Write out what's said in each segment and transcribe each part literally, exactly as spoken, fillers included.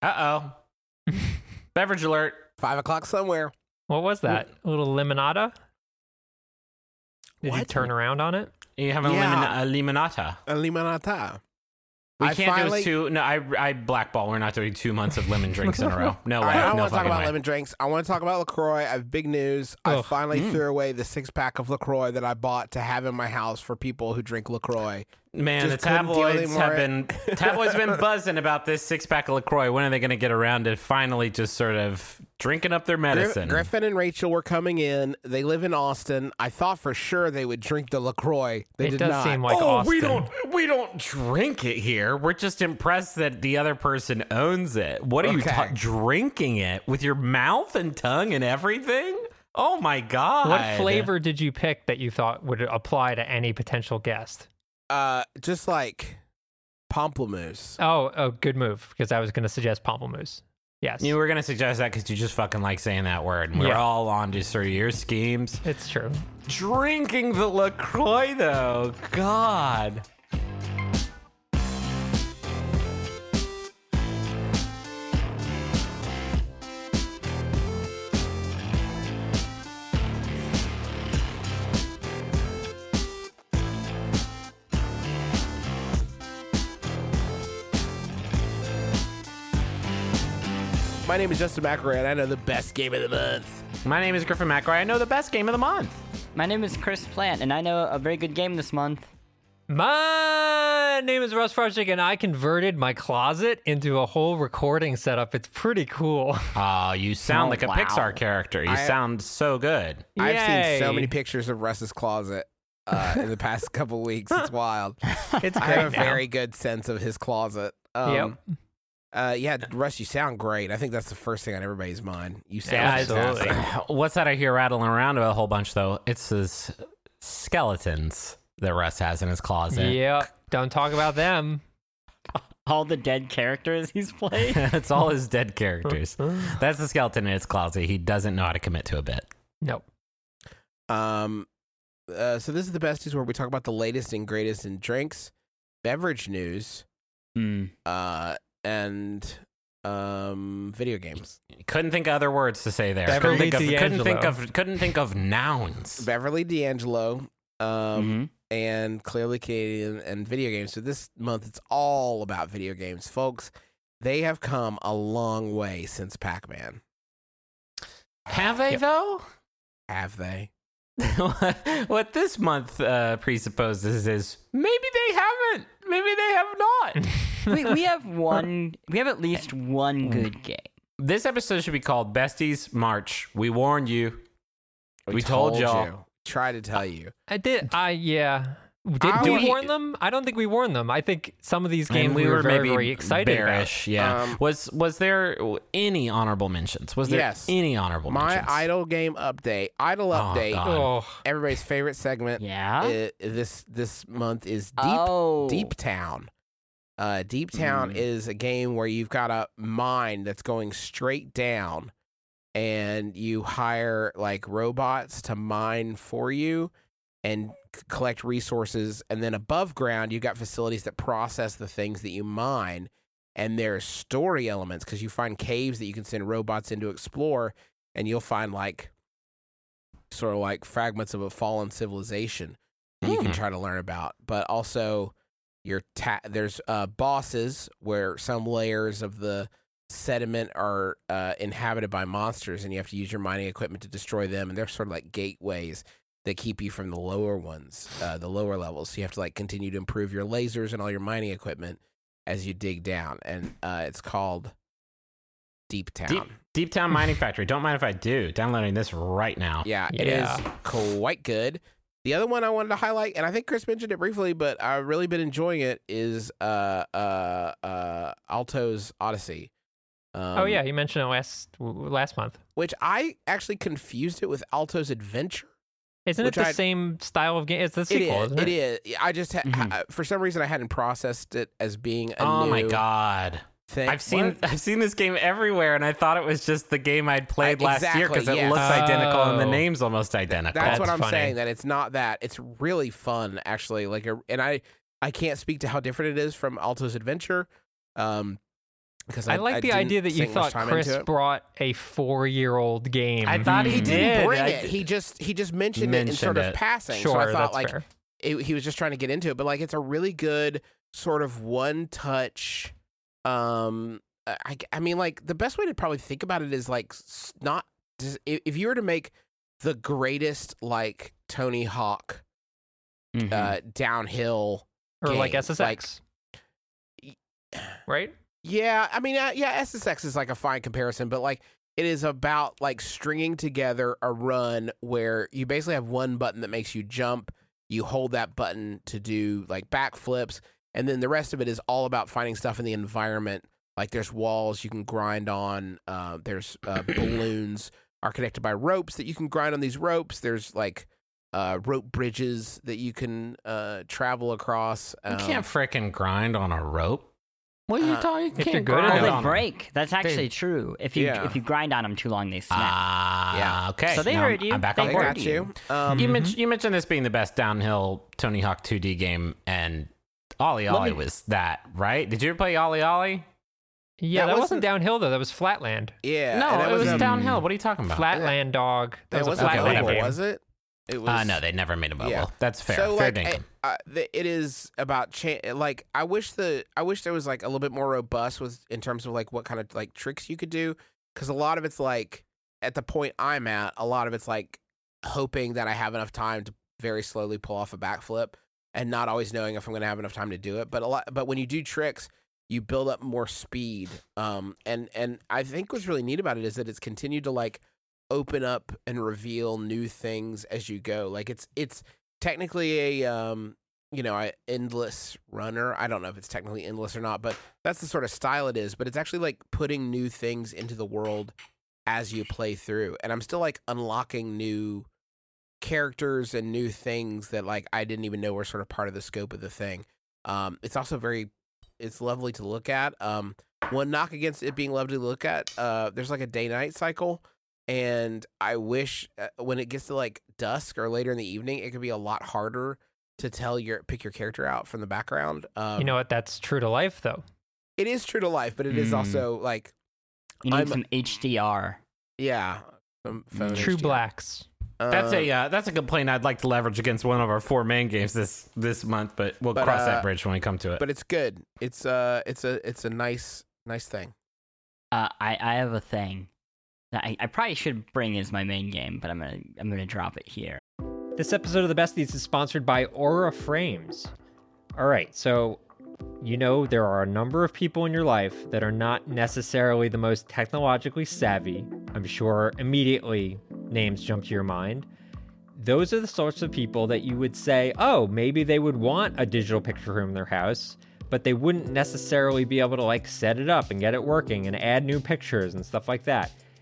Uh-oh. Beverage alert. Five o'clock somewhere. What was that? A little limonada? Did what? You turn around on it? You have a, yeah. limon- a limonata. A limonata. We I can't finally... do two. No, I, I blackball. We're not doing two months of lemon drinks in a row. No way. I don't no want to talk about way. lemon drinks. I want to talk about LaCroix. I have big news. Ugh. I finally mm. threw away the six pack of LaCroix that I bought to have in my house for people who drink LaCroix. Man, Just the tabloids have been tabloids have been buzzing about this six pack of LaCroix. When are they going to get around to finally just sort of drinking up their medicine? Griffin and Rachel were coming in. They live in Austin. I thought for sure they would drink the LaCroix. They it did does not. Seem like oh, Austin. we don't we don't drink it here. We're just impressed that the other person owns it. What are okay. you ta- drinking it with your mouth and tongue and everything? Oh my god! What flavor did you pick that you thought would apply to any potential guest? Uh, just like pamplemousse. Oh, oh, good move, because I was going to suggest pamplemousse. Yes. You were going to suggest that because you just fucking like saying that word, and we're yeah. all on to sort of your schemes. It's true. Drinking the LaCroix, though. God. My name is Justin McElroy, and I know the best game of the month. My name is Griffin McElroy. I know the best game of the month. My name is Chris Plant, and I know a very good game this month. My name is Russ Froschig, and I converted my closet into a whole recording setup. It's pretty cool. Oh, you sound oh, like wow. a Pixar character. You I, sound so good. Yay. I've seen so many pictures of Russ's closet uh, in the past couple weeks. It's wild. It's I have a now. very good sense of his closet. Um, yep. Uh, yeah, Russ, you sound great. I think that's the first thing on everybody's mind. You sound absolutely. What's that I hear rattling around a whole bunch, though? It's his skeletons that Russ has in his closet. Yeah, don't talk about them. All the dead characters he's played? It's all his dead characters. That's the skeleton in his closet. He doesn't know how to commit to a bit. Nope. Um. Uh, so this is the Besties, where we talk about the latest and greatest in drinks, beverage news, mm. uh, and um video games. Couldn't think of other words to say there. Beverly couldn't, think of, couldn't think of couldn't think of nouns. Beverly D'Angelo, um mm-hmm. and Clearly Canadian and video games. So this month it's all about video games, folks. They have come a long way since Pac-Man. Have they yep. though? Have they? What this month uh, presupposes is maybe they haven't. Maybe they have not. we, we have one. We have at least one good game. This episode should be called Besties March. We warned you. We, we told, told y'all. You. Try to tell you. I did. I yeah. Did I, we, we warn them? I don't think we warned them. I think some of these games we, we were, were very, maybe very excited bearish, about. Yeah. Um, was was there any honorable mentions? Was there yes. any honorable My mentions? My idle game update. Idle oh, update. God. Everybody's favorite segment. Yeah. Uh, this this month is Deep oh. Deep Town. Uh, Deep Town mm. is a game where you've got a mine that's going straight down, and you hire like robots to mine for you and collect resources, and then above ground you got facilities that process the things that you mine, and there's story elements because you find caves that you can send robots in to explore, and you'll find like sort of like fragments of a fallen civilization that mm. you can try to learn about. But also your ta- there's uh bosses where some layers of the sediment are uh inhabited by monsters, and you have to use your mining equipment to destroy them, and they're sort of like gateways that keep you from the lower ones, uh, the lower levels. So you have to like continue to improve your lasers and all your mining equipment as you dig down. And uh, it's called Deep Town. Deep, Deep Town Mining Factory. Don't mind if I do. Downloading this right now. Yeah, it yeah. is quite good. The other one I wanted to highlight, and I think Chris mentioned it briefly, but I've really been enjoying it, is uh, uh, uh, Alto's Odyssey. Um, oh yeah, you mentioned it last last month. Which I actually confused it with Alto's Adventure. Isn't Which it the I'd, same style of game? It's the sequel, it is, isn't it? It is. I just, ha- mm-hmm. I, for some reason, I hadn't processed it as being a oh new my God. Thing. I've seen what? I've seen this game everywhere, and I thought it was just the game I'd played I, last exactly, year because yes. it looks oh. identical and the name's almost identical. That's, That's what I'm funny. saying, that it's not that. It's really fun, actually. Like, a, And I, I can't speak to how different it is from Alto's Adventure, um, because I, I like I the idea that you thought Chris brought a four-year-old game. I thought mm. he didn't bring I, it. He just he just mentioned, mentioned it in sort it. of passing. Sure, so I thought like it, he was just trying to get into it. But like it's a really good sort of one-touch. Um, I, I mean, like the best way to probably think about it is like not if you were to make the greatest like Tony Hawk mm-hmm. uh, downhill or game, like S S X. Like, right? Yeah, I mean, uh, yeah, S S X is like a fine comparison, but like it is about like stringing together a run where you basically have one button that makes you jump. You hold that button to do like backflips, and then the rest of it is all about finding stuff in the environment. Like there's walls you can grind on. Uh, there's uh, balloons are connected by ropes that you can grind on these ropes. There's like uh, rope bridges that you can uh, travel across. Um, you can't frickin' grind on a rope. What are you uh, talking? You can't grind on them. They break. That's actually they, true. If you yeah. if you grind on them too long, they snap. Ah, uh, yeah. Okay. So they now heard you. I'm back on board. Got you. Um, you, mentioned, you mentioned this being the best downhill Tony Hawk two D game, and Ollie Ollie me, was that, right? Did you ever play Ollie Ollie? Yeah, that, that wasn't, wasn't downhill, though. That was Flatland. Yeah. No, that it was, was um, downhill. What are you talking about? Flatland yeah. Dog. That, that was a Flatland game. Was it? It was, uh, no, they never made a bubble. Yeah. That's fair. So, fair like, dinkum. I, I, the, it is about cha- like I wish the I wish there was like a little bit more robust with in terms of like what kind of like tricks you could do, because a lot of it's like at the point I'm at, a lot of it's like hoping that I have enough time to very slowly pull off a backflip and not always knowing if I'm going to have enough time to do it. But a lot, but when you do tricks, you build up more speed. Um, and and I think what's really neat about it is that it's continued to like open up and reveal new things as you go. Like it's it's technically a um you know a endless runner. I don't know if it's technically endless or not, but that's the sort of style it is. But it's actually like putting new things into the world as you play through, and I'm still like unlocking new characters and new things that like I didn't even know were sort of part of the scope of the thing. Um it's also very it's lovely to look at. Um one knock against it being lovely to look at, uh there's like a day night cycle. And I wish uh, when it gets to like dusk or later in the evening, it could be a lot harder to tell your pick your character out from the background. Um, you know what? That's true to life, though. It is true to life, but it mm. is also like you need I'm, some H D R. Yeah, some phone true H D R. Blacks. Uh, that's a uh, that's a complaint I'd like to leverage against one of our four main games this this month, but we'll but, cross uh, that bridge when we come to it. But it's good. It's uh it's a it's a nice nice thing. Uh, I I have a thing. I, I probably should bring as my main game, but I'm gonna I'm gonna drop it here. This episode of The Besties is sponsored by Aura Frames. All right, so you know there are a number of people in your life that are not necessarily the most technologically savvy. I'm sure immediately names jump to your mind. Those are the sorts of people that you would say, oh, maybe they would want a digital picture room in their house, but they wouldn't necessarily be able to like set it up and get it working and add new pictures and stuff like that.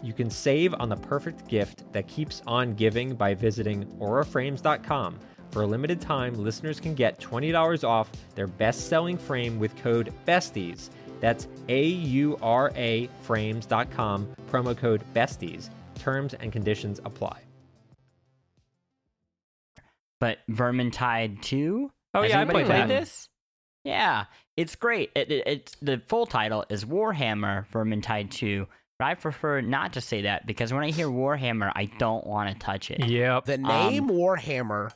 you can save on the perfect gift that keeps on giving by visiting aura frames dot com. For a limited time, listeners can get twenty dollars off their best-selling frame with code BESTIES. That's A U R A frames dot com, promo code BESTIES. Terms and conditions apply. But Vermintide two? Oh, has yeah, I played that. This? Yeah, it's great. It, it, it's, the full title is Warhammer Vermintide two. But I prefer not to say that because when I hear Warhammer, I don't want to touch it. Yep. The name um, Warhammer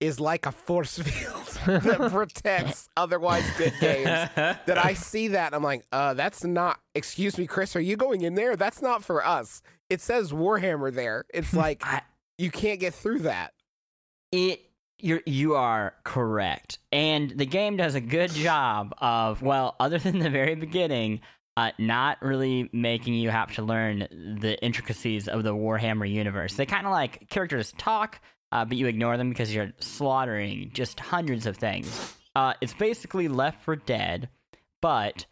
is like a force field that protects otherwise good games. That I see that, I'm like, uh, that's not, excuse me, Chris, are you going in there? That's not for us. It says Warhammer there. It's like, I, you can't get through that. It You're, you are correct. And the game does a good job of, well, other than the very beginning, uh, not really making you have to learn the intricacies of the Warhammer universe. They kind of like characters talk, uh, but you ignore them because you're slaughtering just hundreds of things. Uh, it's basically Left Four Dead, but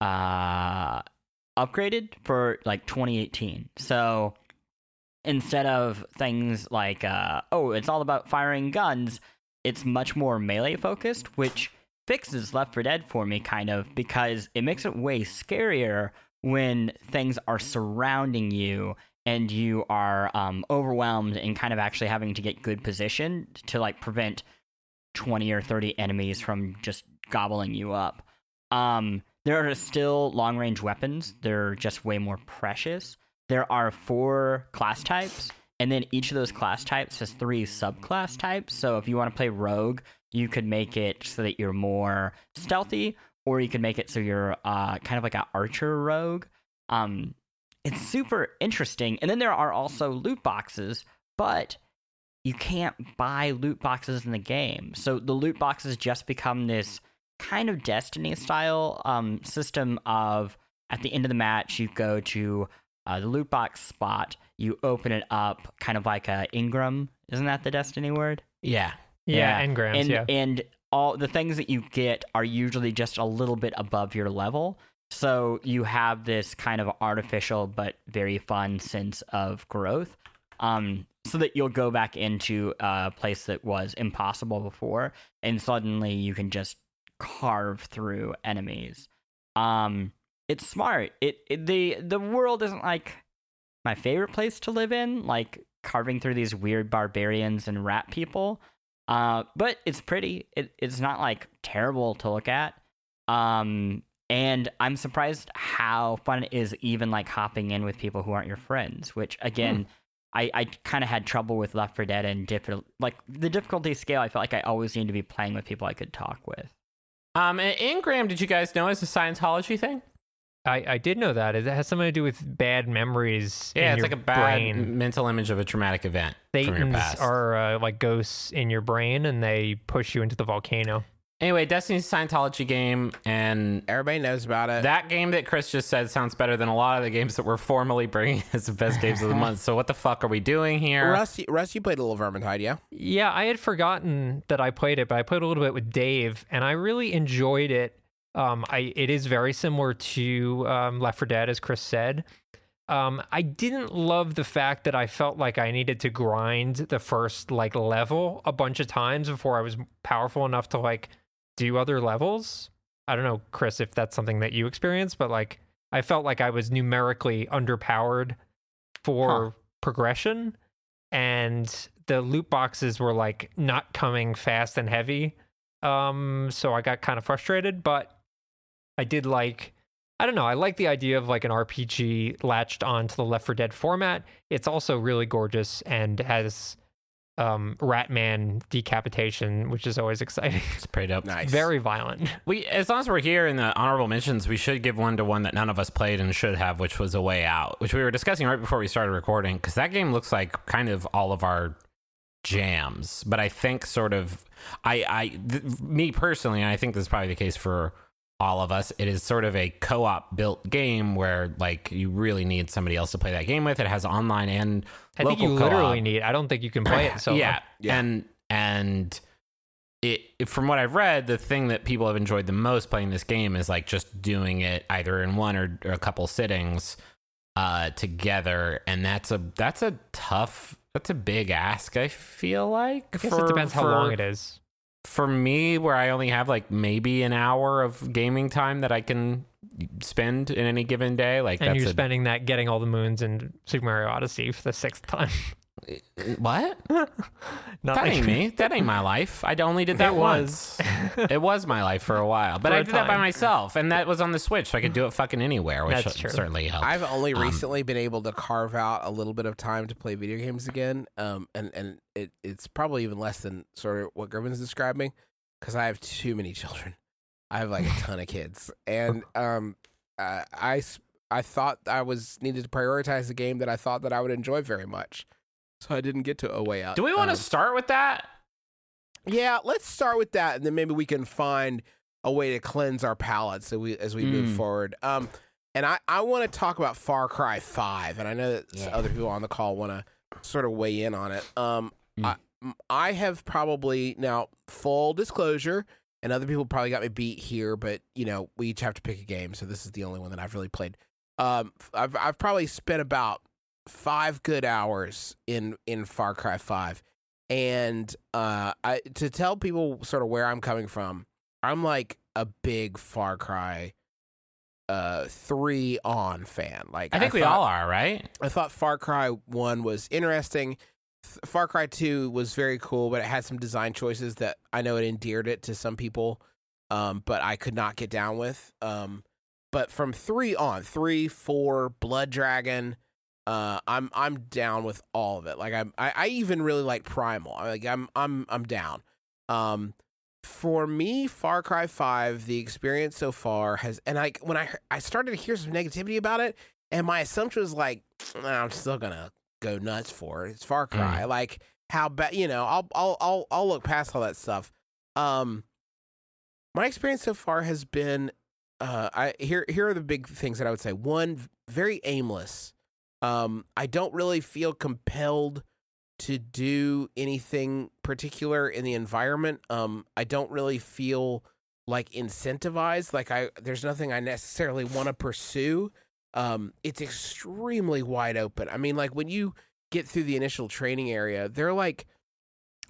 uh, upgraded for like twenty eighteen. So instead of things like, uh, oh, it's all about firing guns, it's much more melee focused, which fixes Left Four Dead for me, kind of, because it makes it way scarier when things are surrounding you and you are um, overwhelmed and kind of actually having to get good position to like prevent twenty or thirty enemies from just gobbling you up. Um, there are still long-range weapons. They're just way more precious. There are four class types, and then each of those class types has three subclass types. So if you want to play Rogue, you could make it so that you're more stealthy, or you could make it so you're uh, kind of like an archer rogue. Um, it's super interesting. And then there are also loot boxes, but you can't buy loot boxes in the game. So the loot boxes just become this kind of Destiny-style um, system of, at the end of the match, you go to Uh, the loot box spot, you open it up, kind of like a Engram. Isn't that the Destiny word? Yeah. Yeah, yeah. Engrams, and, yeah. And all the things that you get are usually just a little bit above your level. So you have this kind of artificial but very fun sense of growth, um, so that you'll go back into a place that was impossible before, and suddenly you can just carve through enemies. Um... It's smart. It, it the the world isn't like my favorite place to live in, like carving through these weird barbarians and rat people. Uh, but it's pretty. It, it's not like terrible to look at. Um, and I'm surprised how fun it is, even like hopping in with people who aren't your friends. Which again, mm. I I kind of had trouble with Left Four Dead and different like the difficulty scale. I felt like I always needed to be playing with people I could talk with. Um, and Engram, did you guys know is a Scientology thing? I, I did know that. It has something to do with bad memories. Yeah, in it's your like a bad brain. Mental image of a traumatic event. Satans from your past are uh, like ghosts in your brain, and they push you into the volcano. Anyway, Destiny's a Scientology game, and everybody knows about it. That game that Chris just said sounds better than a lot of the games that we're formally bringing as the best games of the month. So what the fuck are we doing here? Russ, Russ, you played a little Vermintide, yeah? Yeah, I had forgotten that I played it, but I played a little bit with Dave, and I really enjoyed it. Um, I it is very similar to um, Left Four Dead, as Chris said. Um, I didn't love the fact that I felt like I needed to grind the first like level a bunch of times before I was powerful enough to like do other levels. I don't know, Chris, if that's something that you experienced, but like I felt like I was numerically underpowered for huh. progression, and the loot boxes were like not coming fast and heavy. Um, so I got kind of frustrated, but I did like, I don't know, I like the idea of like an R P G latched onto the Left Four Dead format. It's also really gorgeous and has um, Ratman decapitation, which is always exciting. It's pretty dope. Nice. Very violent. We, as long as we're here in the honorable mentions, we should give one to one that none of us played and should have, which was A Way Out, which we were discussing right before we started recording, because that game looks like kind of all of our jams, but I think sort of I I th- me personally, and I think this is probably the case for all of us, it is sort of a co-op built game where like you really need somebody else to play that game with. It has online and I local think you co-op. Literally need. I don't think you can play it solo. yeah. yeah, and and it from what I've read, the thing that people have enjoyed the most playing this game is like just doing it either in one or, or a couple sittings uh, together, and that's a that's a tough. That's a big ask, I feel like. I guess for, it depends how for, long it is. For me, where I only have, like, maybe an hour of gaming time that I can spend in any given day. Like, and that's you're a, spending that getting all the moons in Super Mario Odyssey for the sixth time. What? That ain't me. That ain't my life. I only did that it once. Was. It was my life for a while. But I did time. that by myself, and that was on the Switch, so I could do it fucking anywhere, which That's true. certainly helped. I've only um, recently been able to carve out a little bit of time to play video games again, um, and, and it, it's probably even less than sort of what Griffin's describing, because I have too many children. I have, like, a ton of kids. And um, uh, I, I thought I was needed to prioritize a game that I thought that I would enjoy very much. So I didn't get to A Way Out. Do we want um, to start with that? Yeah, let's start with that, and then maybe we can find a way to cleanse our palates as we, as we mm. move forward. Um, and I, I want to talk about Far Cry five, and I know that yeah. other people on the call want to sort of weigh in on it. Um, mm. I, I have probably, now, full disclosure, and other people probably got me beat here, but, you know, we each have to pick a game, so this is the only one that I've really played. Um, I've I've probably spent about five good hours in, in Far Cry five, and uh, I to tell people sort of where I'm coming from, I'm like a big Far Cry uh, three on fan. Like I think I we thought, all are, right? I thought Far Cry one was interesting. Far Cry two was very cool, but it had some design choices that I know it endeared it to some people, um, but I could not get down with. Um, but from three on, three, four, Blood Dragon, uh, I'm I'm down with all of it. Like I'm, I, I even really like Primal. Like I'm, I'm, I'm down. Um, for me, Far Cry five, the experience so far has, and I when I I started to hear some negativity about it, and my assumption was like, nah, I'm still gonna go nuts for it. It's Far Cry. Mm. Like how bad, you know, I'll, I'll, I'll, I'll look past all that stuff. Um, my experience so far has been, uh, I here, here are the big things that I would say. One, very aimless. Um, I don't really feel compelled to do anything particular in the environment. Um, I don't really feel like incentivized. Like I, there's nothing I necessarily want to pursue. Um, it's extremely wide open. I mean, like when you get through the initial training area, they're like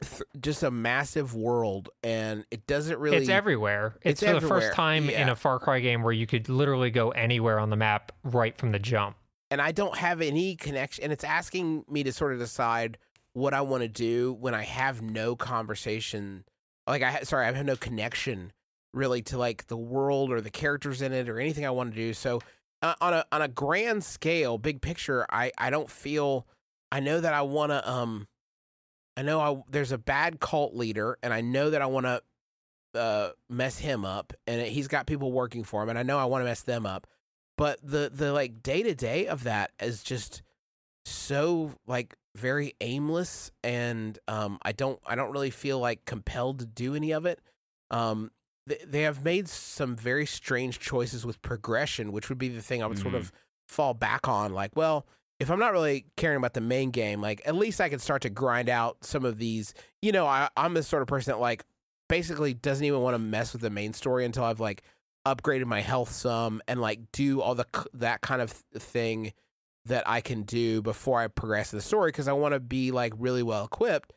th- just a massive world, and it doesn't really. It's everywhere. It's, it's for everywhere. the first time yeah. in a Far Cry game where you could literally go anywhere on the map right from the jump. And I don't have any connection, and it's asking me to sort of decide what I want to do when I have no conversation. Like I ha- sorry, I have no connection really to like the world or the characters in it or anything I want to do. So. Uh, on a on a grand scale, big picture, I, I don't feel I know that I want to um I know I, there's a bad cult leader, and I know that I want to uh, mess him up, and it, he's got people working for him, and I know I want to mess them up, but the the like day to day of that is just so like very aimless, and um I don't I don't really feel like compelled to do any of it. Um, they have made some very strange choices with progression, which would be the thing I would mm-hmm. sort of fall back on. Like, well, if I'm not really caring about the main game, like at least I can start to grind out some of these, you know, I, I'm the sort of person that like basically doesn't even want to mess with the main story until I've like upgraded my health some and like do all the, that kind of thing that I can do before I progress in the story. Cause I want to be like really well equipped.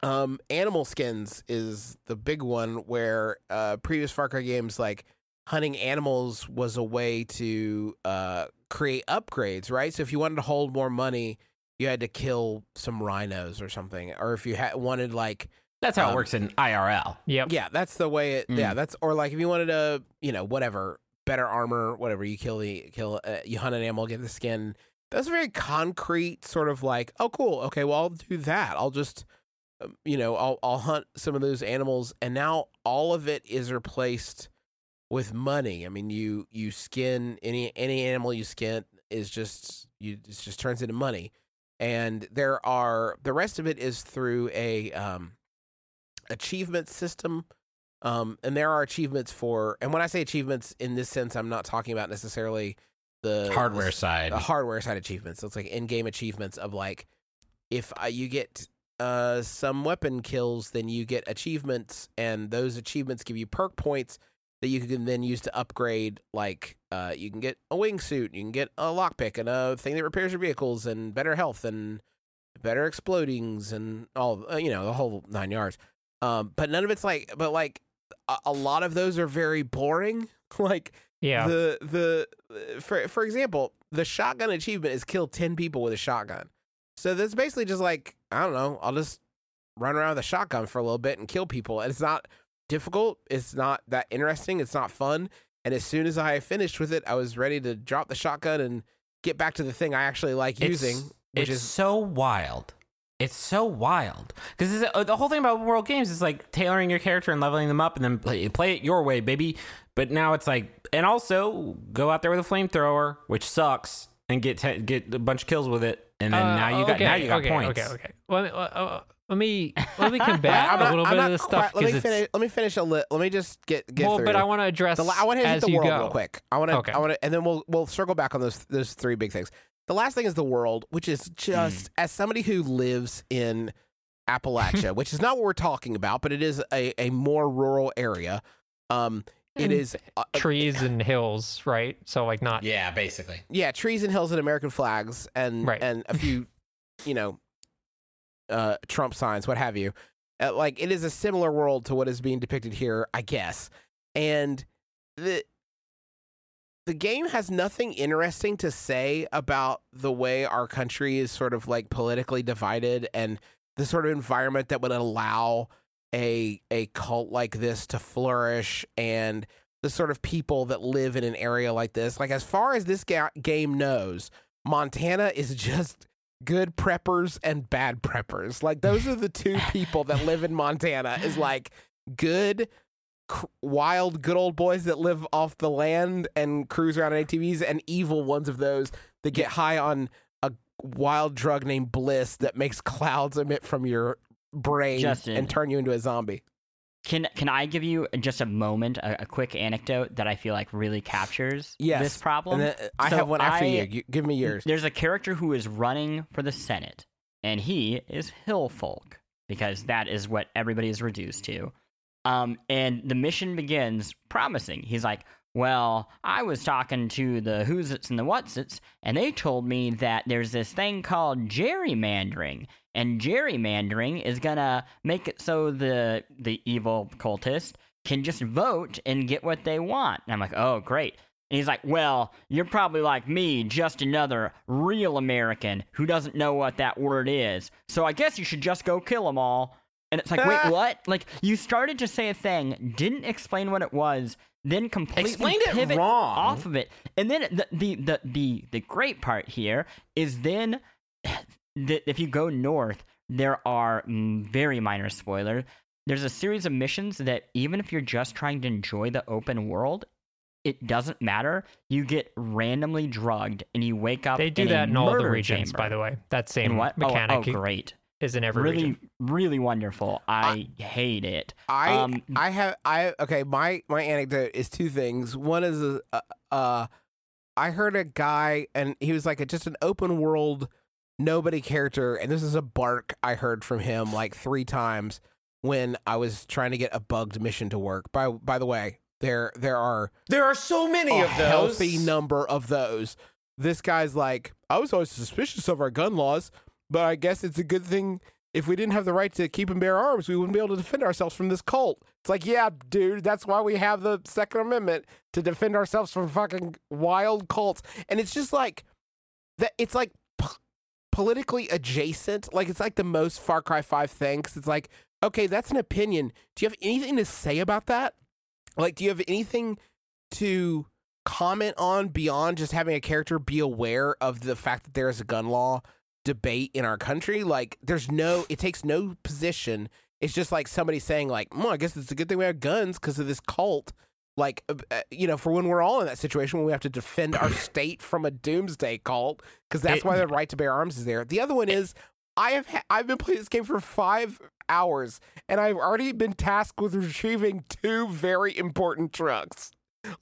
Um, animal skins is the big one where uh, previous Far Cry games like hunting animals was a way to uh, create upgrades, right? So if you wanted to hold more money, you had to kill some rhinos or something, or if you ha- wanted like that's how um, it works in I R L. Yep. Yeah, that's the way. It, mm. Yeah, that's or like if you wanted to, you know, whatever better armor, whatever you kill the kill, uh, you hunt an animal, get the skin. That's a very concrete sort of like, oh, cool, okay, well I'll do that. I'll just you know, I'll I'll hunt some of those animals, and now all of it is replaced with money. I mean, you you skin any any animal you skin is just you it just turns into money, and there are the rest of it is through a um, achievement system, um, and there are achievements for. And when I say achievements in this sense, I'm not talking about necessarily the hardware the, side, the hardware side achievements. So it's like in-game achievements of like if I, you get. Uh, some weapon kills, then you get achievements, and those achievements give you perk points that you can then use to upgrade. Like, uh, you can get a wingsuit, you can get a lockpick, and a thing that repairs your vehicles, and better health, and better explodings, and all uh, you know, the whole nine yards. Um, but none of it's like, but like a, a lot of those are very boring. Like, yeah, the the for for example, the shotgun achievement is kill ten people with a shotgun. So that's basically just like, I don't know, I'll just run around with a shotgun for a little bit and kill people. And it's not difficult. It's not that interesting. It's not fun. And as soon as I finished with it, I was ready to drop the shotgun and get back to the thing I actually like it's, using. Which it's is so wild. It's so wild. Because the whole thing about world games is like tailoring your character and leveling them up and then play, play it your way, baby. But now it's like, and also go out there with a flamethrower, which sucks, and get te- get a bunch of kills with it. And then uh, now you got okay, now you got okay, points. Okay, okay. Well, uh, Let me let me combat not, a little I'm bit of this quite, stuff. Let me, finish, let me finish a little. Let me just get get well, through. Well, but I want to address. The, I want to hit the world go. real quick. I want to. Okay. I want to, and then we'll we'll circle back on those those three big things. The last thing is the world, which is just mm. as somebody who lives in Appalachia, which is not what we're talking about, but it is a, a more rural area. Um, it and is uh, trees uh, and hills, right? So like not. Yeah, basically. Yeah, trees and hills and American flags and right. and a few, you know. Uh, Trump signs, what have you. Uh, like, it is a similar world to what is being depicted here, I guess. And the the game has nothing interesting to say about the way our country is sort of like politically divided and the sort of environment that would allow a a cult like this to flourish and the sort of people that live in an area like this. Like, as far as this ga- game knows, Montana is just good preppers and bad preppers. Like, those are the two people that live in Montana, is like good cr- wild good old boys that live off the land and cruise around in A T Vs, and evil ones of those that get high on a wild drug named Bliss that makes clouds emit from your brain, Justin, and turn you into a zombie. Can can I give you just a moment, a, a quick anecdote that I feel like really captures yes. this problem? And then I so have one after I, you. you. Give me yours. There's a character who is running for the Senate, and he is hill folk, because that is what everybody is reduced to. Um, and the mission begins promising. He's like, well, I was talking to the who's its and the what's its, and they told me that there's this thing called gerrymandering. And gerrymandering is going to make it so the the evil cultist can just vote and get what they want. And I'm like, oh, great. And he's like, well, you're probably like me, just another real American who doesn't know what that word is. So I guess you should just go kill them all. And it's like, wait, what? Like, you started to say a thing, didn't explain what it was, then completely Explained pivot it wrong. off of it. And then the the the, the, the great part here is then... If you go north, there are very minor spoiler. There's a series of missions that even if you're just trying to enjoy the open world, it doesn't matter. You get randomly drugged and you wake up. They do in that in all the regions, chamber. by the way. That same what? mechanic oh, oh, great. is in every really, region. Really, really wonderful. I, I hate it. I um, I have I okay. My my anecdote is two things. One is a, uh, uh, I heard a guy, and he was like a, just an open world. Nobody character, and this is a bark I heard from him like three times when I was trying to get a bugged mission to work. By by the way, there there are there are so many a of those. Healthy number of those. This guy's like, I was always suspicious of our gun laws, but I guess it's a good thing if we didn't have the right to keep and bear arms, we wouldn't be able to defend ourselves from this cult. It's like, yeah, dude, that's why we have the Second Amendment, to defend ourselves from fucking wild cults. And it's just like that. It's like. Politically adjacent, like it's like the most Far Cry five thing, because it's like, okay, that's an opinion. Do you have anything to say about that? Like, do you have anything to comment on beyond just having a character be aware of the fact that there is a gun law debate in our country? Like, there's no, it takes no position. It's just like somebody saying like, well, I guess it's a good thing we have guns because of this cult. Like, uh, you know, for when we're all in that situation when we have to defend our state from a doomsday cult, because that's it, why the right to bear arms is there. The other one it, is I have ha- I've been playing this game for five hours and I've already been tasked with retrieving two very important trucks.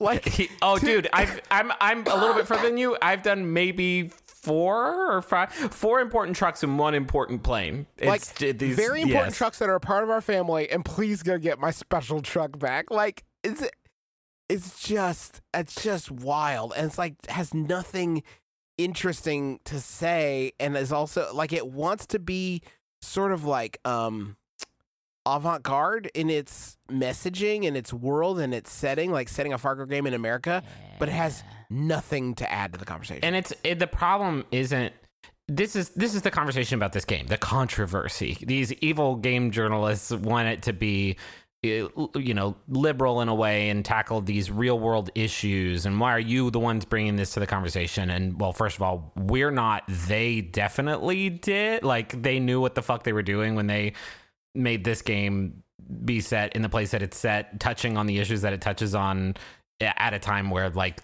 Like, he, oh, two- dude, I've, I'm I'm a little bit further than you. I've done maybe four or five, four important trucks and one important plane. It's, like it, these, very important yes. trucks that are a part of our family. And please go get my special truck back. Like, is it? It's just, it's just wild. And it's like, has nothing interesting to say. And is also like, it wants to be sort of like um, avant-garde in its messaging and its world and its setting, like setting a Far Cry game in America, but it has nothing to add to the conversation. And it's, it, the problem isn't, This is this is the conversation about this game, the controversy. These evil game journalists want it to be, you know, liberal in a way and tackle these real world issues. And why are you the ones bringing this to the conversation? And well, first of all, we're not, they definitely did. Like, they knew what the fuck they were doing when they made this game be set in the place that it's set, touching on the issues that it touches on at a time where, like,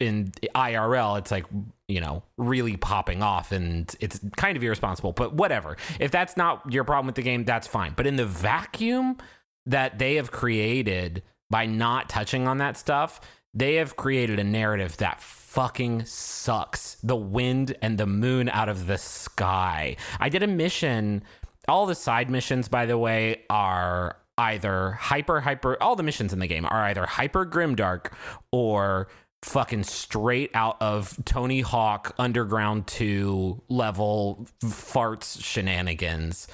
in I R L, it's like, you know, really popping off, and it's kind of irresponsible, but whatever. If that's not your problem with the game, that's fine. But in the vacuum that they have created by not touching on that stuff, they have created a narrative that fucking sucks the wind and the moon out of the sky. I did a mission. All the side missions, by the way, are either hyper hyper all the missions in the game are either hyper grimdark or fucking straight out of Tony Hawk Underground two level farts shenanigans.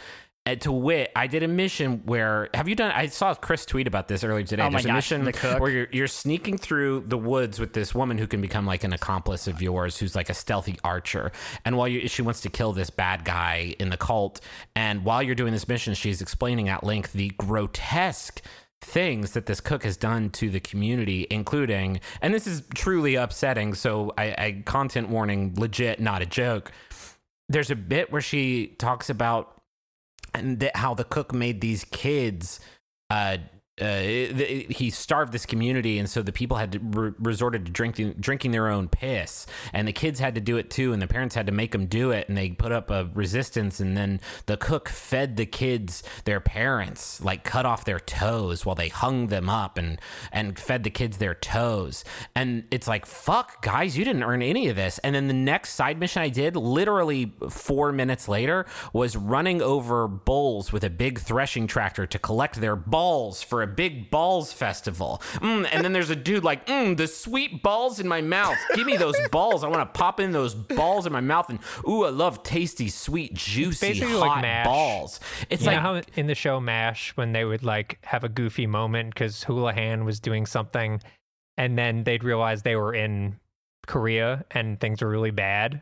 And to wit, I did a mission where, have you done, I saw Chris tweet about this earlier today. Oh my There's gosh, a mission the where you're, you're sneaking through the woods with this woman who can become like an accomplice of yours, who's like a stealthy archer. And while you, she wants to kill this bad guy in the cult. And while you're doing this mission, she's explaining at length the grotesque things that this cook has done to the community, including, and this is truly upsetting, so I, I content warning, legit, not a joke. There's a bit where she talks about And that how the cook made these kids, uh, uh, it, it, he starved this community, and so the people had to re- resorted to drinking drinking their own piss, and the kids had to do it too, and the parents had to make them do it, and they put up a resistance, and then the cook fed the kids their parents, like cut off their toes while they hung them up, and and fed the kids their toes, and it's like, fuck, guys, you didn't earn any of this. And then the next side mission I did, literally four minutes later, was running over bulls with a big threshing tractor to collect their balls for a big balls festival. Mm, and then there's a dude like, mm, the sweet balls in my mouth. Give me those balls. I want to pop in those balls in my mouth. And ooh, I love tasty, sweet, juicy, hot like balls. It's you like know how in the show MASH, when they would like have a goofy moment because Houlihan was doing something, and then they'd realize they were in Korea and things were really bad.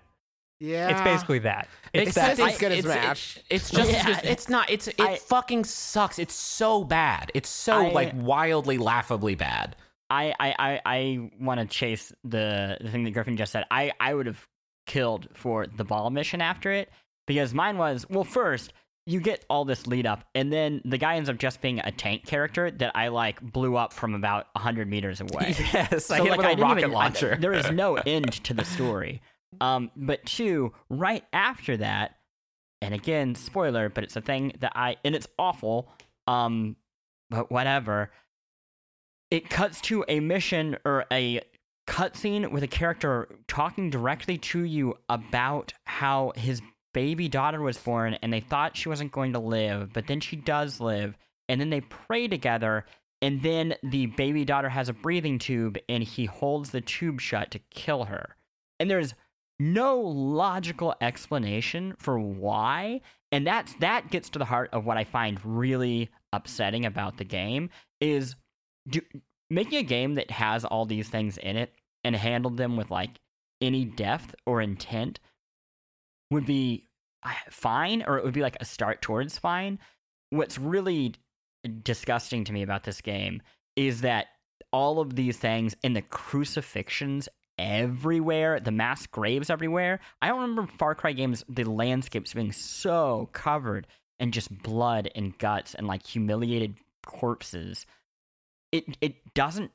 Yeah, it's basically that. It's, it's that. As good as MASH. It's, it's just, yeah, just. It's not. It's. It I, fucking sucks. It's so bad. It's so I, like wildly, laughably bad. I. I. I, I want to chase the, the thing that Griffin just said. I. I would have killed for the ball mission after it, because mine was, well, first you get all this lead up, and then the guy ends up just being a tank character that I like blew up from about a hundred meters away. Yes, so, I hit like, with I a rocket even, launcher. I, there is no end to the story. Um, but two, right after that, and again, spoiler, but it's a thing that I, and it's awful, um, but whatever, it cuts to a mission or a cutscene with a character talking directly to you about how his baby daughter was born, and they thought she wasn't going to live, but then she does live, and then they pray together, and then the baby daughter has a breathing tube, and he holds the tube shut to kill her. And there's no logical explanation for why, and that's that gets to the heart of what I find really upsetting about the game, is do, making a game that has all these things in it and handled them with like any depth or intent would be fine, or it would be like a start towards fine. What's really disgusting to me about this game is that all of these things and the crucifixions everywhere, the mass graves everywhere. I don't remember Far Cry games, the landscapes being so covered in just blood and guts and like humiliated corpses. It it doesn't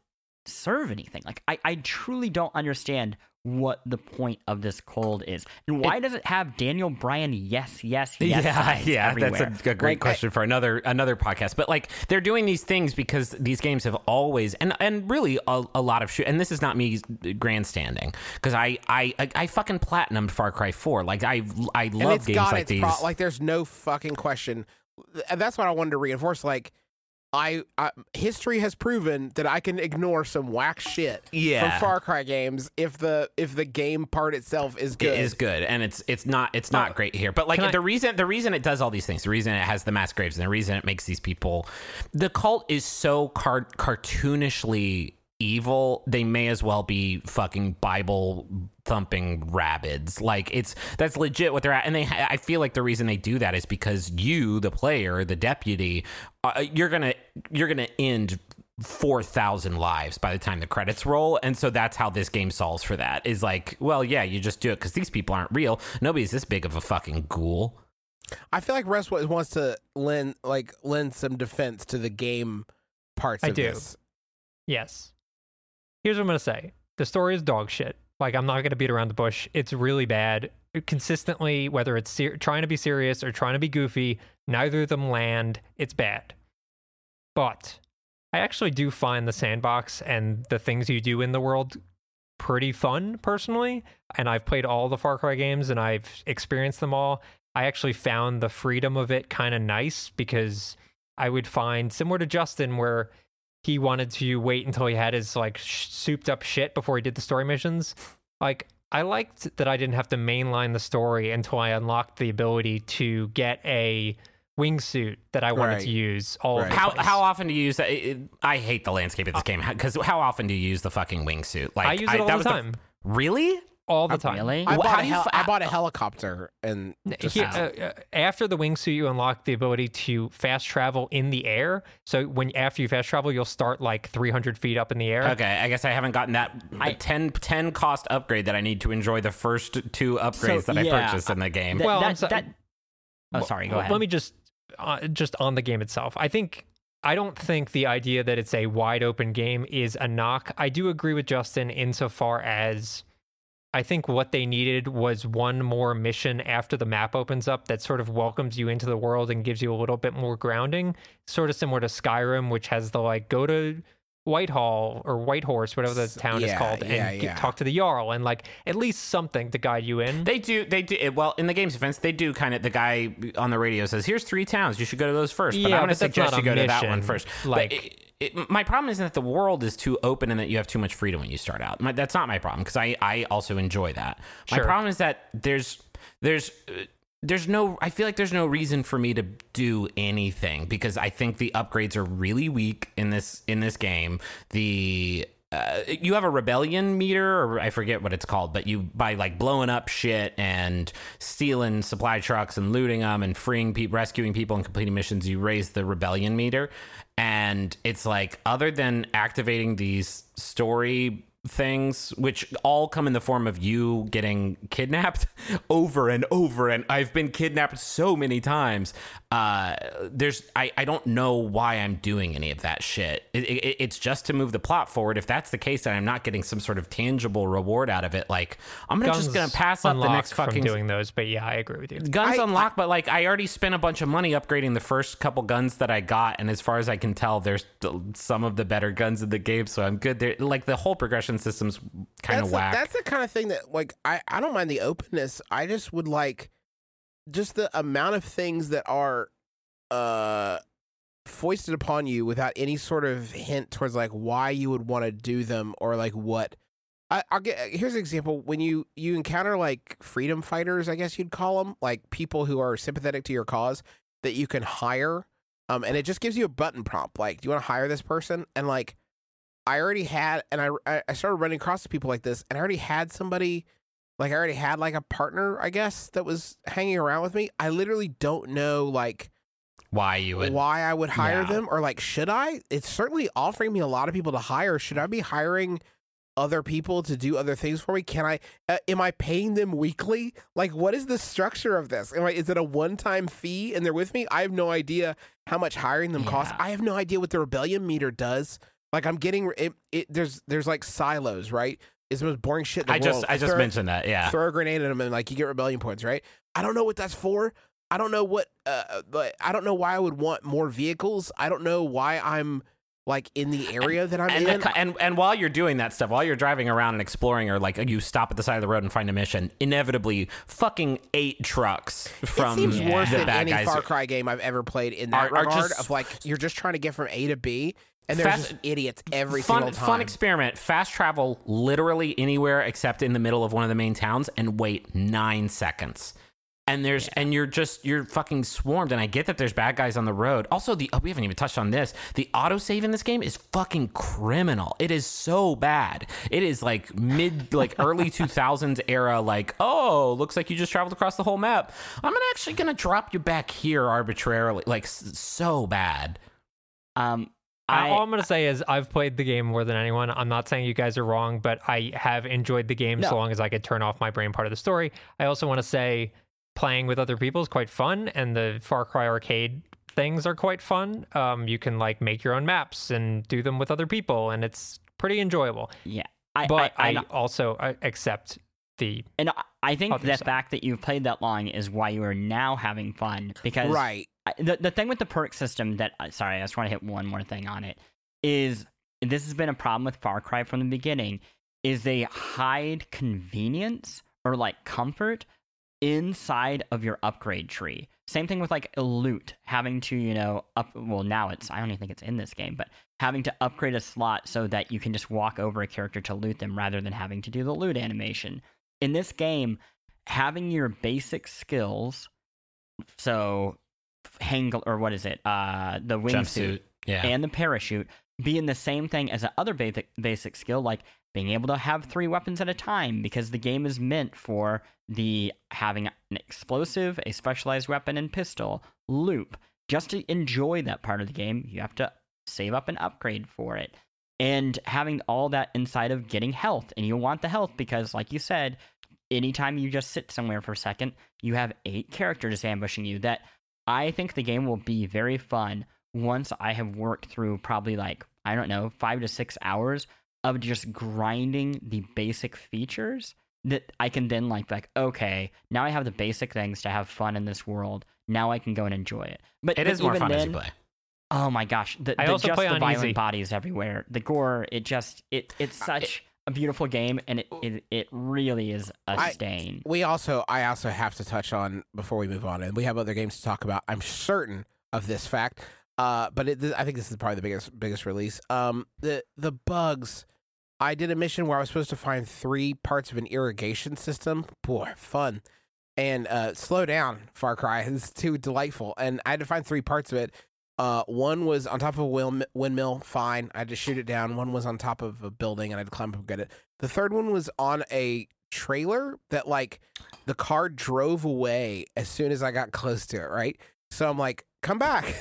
serve anything. Like I, I truly don't understand what the point of this cold is, and why it, does it have Daniel Bryan? Yes, yes, yes. Yeah, yeah. Everywhere. That's a, a great like, question I, for another another podcast. But like, they're doing these things because these games have always, and and really a, a lot of shoot. And this is not me grandstanding, because I, I I I fucking platinumed Far Cry four. Like I I love games got like its these. Pro- like there's no fucking question. And that's what I wanted to reinforce. Like. I, I history has proven that I can ignore some whack shit yeah. from Far Cry games if the if the game part itself is good. It is good, and it's it's not it's not uh, great here. But like the I, reason the reason it does all these things, the reason it has the mass graves, and the reason it makes these people, the cult is so car- cartoonishly evil. They may as well be fucking Bible thumping rabbits. Like it's that's legit what they're at. And they, I feel like the reason they do that is because you, the player, the deputy, uh, you're gonna you're gonna end four thousand lives by the time the credits roll. And so that's how this game solves for that. Is like, well, yeah, you just do it because these people aren't real. Nobody's this big of a fucking ghoul. I feel like Russ wants to lend like lend some defense to the game parts. I of do. This. Yes. here's what I'm going to say. The story is dog shit. Like, I'm not going to beat around the bush. It's really bad. Consistently, whether it's ser- trying to be serious or trying to be goofy, neither of them land. It's bad. But I actually do find the sandbox and the things you do in the world pretty fun, personally. And I've played all the Far Cry games, and I've experienced them all. I actually found the freedom of it kind of nice, because I would find, similar to Justin, where he wanted to wait until he had his, like, sh- souped up shit before he did the story missions. Like, I liked that I didn't have to mainline the story until I unlocked the ability to get a wingsuit that I wanted right. to use. All right. how how often do you use that? It, it, I hate the landscape of this uh, game, because how often do you use the fucking wingsuit? Like, I use it I, all that the time. The, really? All the I, time. Really? I, bought a, hel- I bought a helicopter and just he, uh, after the wingsuit, you unlock the ability to fast travel in the air. So when after you fast travel, you'll start like three hundred feet up in the air. Okay, I guess I haven't gotten that I, ten, ten cost upgrade that I need to enjoy the first two upgrades so, that yeah, I purchased in the game. Th- well, that, so, that, oh, sorry. Go well, ahead. Let me just uh, just on the game itself. I think. I don't think the idea that it's a wide open game is a knock. I do agree with Justin insofar as I think what they needed was one more mission after the map opens up that sort of welcomes you into the world and gives you a little bit more grounding, sort of similar to Skyrim, which has the like go to Whitehall or Whitehorse, whatever the town yeah, is called, yeah, and yeah. Get, talk to the Jarl and like at least something to guide you in. They do, they do. Well, in the game's defense, they do kind of. The guy on the radio says, "Here's three towns. You should go to those first." But yeah, I'm going to suggest you go mission, to that one first. Like, it, it, my problem isn't that the world is too open and that you have too much freedom when you start out. My, that's not my problem because I, I also enjoy that. Sure. My problem is that there's there's. Uh, There's no, I feel like there's no reason for me to do anything because I think the upgrades are really weak in this, in this game. The, uh, you have a rebellion meter or I forget what it's called, but you, by like blowing up shit and stealing supply trucks and looting them and freeing people, rescuing people and completing missions, you raise the rebellion meter. And it's like, other than activating these story things which all come in the form of you getting kidnapped over and over, and I've been kidnapped so many times, uh there's I, I don't know why I'm doing any of that shit. It, it, it's just to move the plot forward. If that's the case and I'm not getting some sort of tangible reward out of it, like I'm guns just gonna pass up the next fucking doing those. But yeah, I agree with you. Guns I, unlock I, but like I already spent a bunch of money upgrading the first couple guns that I got, and as far as I can tell there's some of the better guns in the game, so I'm good there. Like the whole progression system's kind of whack. That's the kind of thing that like I, I don't mind the openness. I just would like just the amount of things that are uh foisted upon you without any sort of hint towards like why you would want to do them or like what I, I'll get. Here's an example. When you you encounter like freedom fighters, I guess you'd call them, like people who are sympathetic to your cause that you can hire, um and it just gives you a button prompt like, do you want to hire this person? And like I already had, and I, I started running across people like this, and I already had somebody, like I already had like a partner, I guess, that was hanging around with me. I literally don't know like why you would, why I would hire yeah. them, or like should I? It's certainly offering me a lot of people to hire. Should I be hiring other people to do other things for me? Can I? Uh, am I paying them weekly? Like, what is the structure of this? Am I? Is it a one-time fee and they're with me? I have no idea how much hiring them yeah. costs. I have no idea what the rebellion meter does. Like I'm getting it, it. There's there's like silos, right? It's the most boring shit in the I world. Just, I just throw, mentioned that. Yeah, throw a grenade at them and like you get rebellion points, right? I don't know what that's for. I don't know what. Uh, like, I don't know why I would want more vehicles. I don't know why I'm like in the area and, that I'm and in. The, and and while you're doing that stuff, while you're driving around and exploring, or like you stop at the side of the road and find a mission, inevitably, fucking eight trucks from it seems yeah. worse the than bad any guys Far Cry game I've ever played in that are, regard are just, of like you're just trying to get from A to B. And they're just idiots every fun, single time. Fun experiment. Fast travel literally anywhere except in the middle of one of the main towns and wait nine seconds. And there's yeah. and you're just you're fucking swarmed. And I get that there's bad guys on the road. Also, the oh, we haven't even touched on this. The autosave in this game is fucking criminal. It is so bad. It is like mid like early two thousands era. Like, oh, looks like you just traveled across the whole map. I'm actually gonna drop you back here arbitrarily. Like so bad. Um. I, all I'm going to say is I've played the game more than anyone. I'm not saying you guys are wrong, but I have enjoyed the game no. so long as I could turn off my brain part of the story. I also want to say playing with other people is quite fun, and the Far Cry arcade things are quite fun. Um, you can like make your own maps and do them with other people, and it's pretty enjoyable. Yeah. I, but I, I, I also accept the And I think the side. fact that you've played that long is why you are now having fun. Because right. I, the, the thing with the perk system that... Sorry, I was trying to hit one more thing on it. Is this has been a problem with Far Cry from the beginning. Is they hide convenience or like comfort inside of your upgrade tree. Same thing with like loot, having to, you know, up well now it's I don't even think it's in this game, but having to upgrade a slot so that you can just walk over a character to loot them rather than having to do the loot animation. In this game, having your basic skills, so hang or what is it? Uh the wingsuit yeah. and the parachute be in the same thing as the other basic basic skill, like being able to have three weapons at a time, because the game is meant for the having an explosive, a specialized weapon, and pistol loop. Just to enjoy that part of the game, you have to save up and upgrade for it. And having all that inside of getting health, and you'll want the health because, like you said, anytime you just sit somewhere for a second, you have eight characters ambushing you. That I think the game will be very fun once I have worked through probably like, I don't know, five to six hours of just grinding the basic features that I can then like, like, okay, now I have the basic things to have fun in this world. Now I can go and enjoy it. But it is more fun as you play. Oh my gosh. The, the, just the violent bodies everywhere. The gore, it just, it it's such a beautiful game, and it, it, it really is a stain. I, we also, I also have to touch on, before we move on, and we have other games to talk about, I'm certain of this fact, uh, but it, I think this is probably the biggest biggest release. Um, the the bugs... I did a mission where I was supposed to find three parts of an irrigation system. Boy, fun. And uh, slow down, Far Cry. It's too delightful. And I had to find three parts of it. Uh, one was on top of a windmill. Fine. I had to shoot it down. One was on top of a building, and I had to climb up and get it. The third one was on a trailer that, like, the car drove away as soon as I got close to it, right? So I'm like, come back.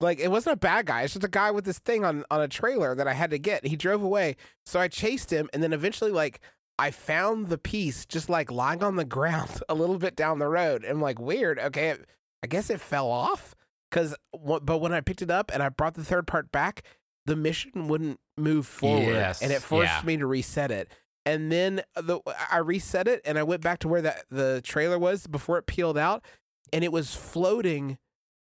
Like, it wasn't a bad guy. It's just a guy with this thing on, on a trailer that I had to get. He drove away. So I chased him, and then eventually, like, I found the piece just, like, lying on the ground a little bit down the road. And I'm like, weird. Okay, I guess it fell off. Cause, but when I picked it up and I brought the third part back, the mission wouldn't move forward. Yes. And it forced yeah. me to reset it. And then the I reset it, and I went back to where that the trailer was before it peeled out, and it was floating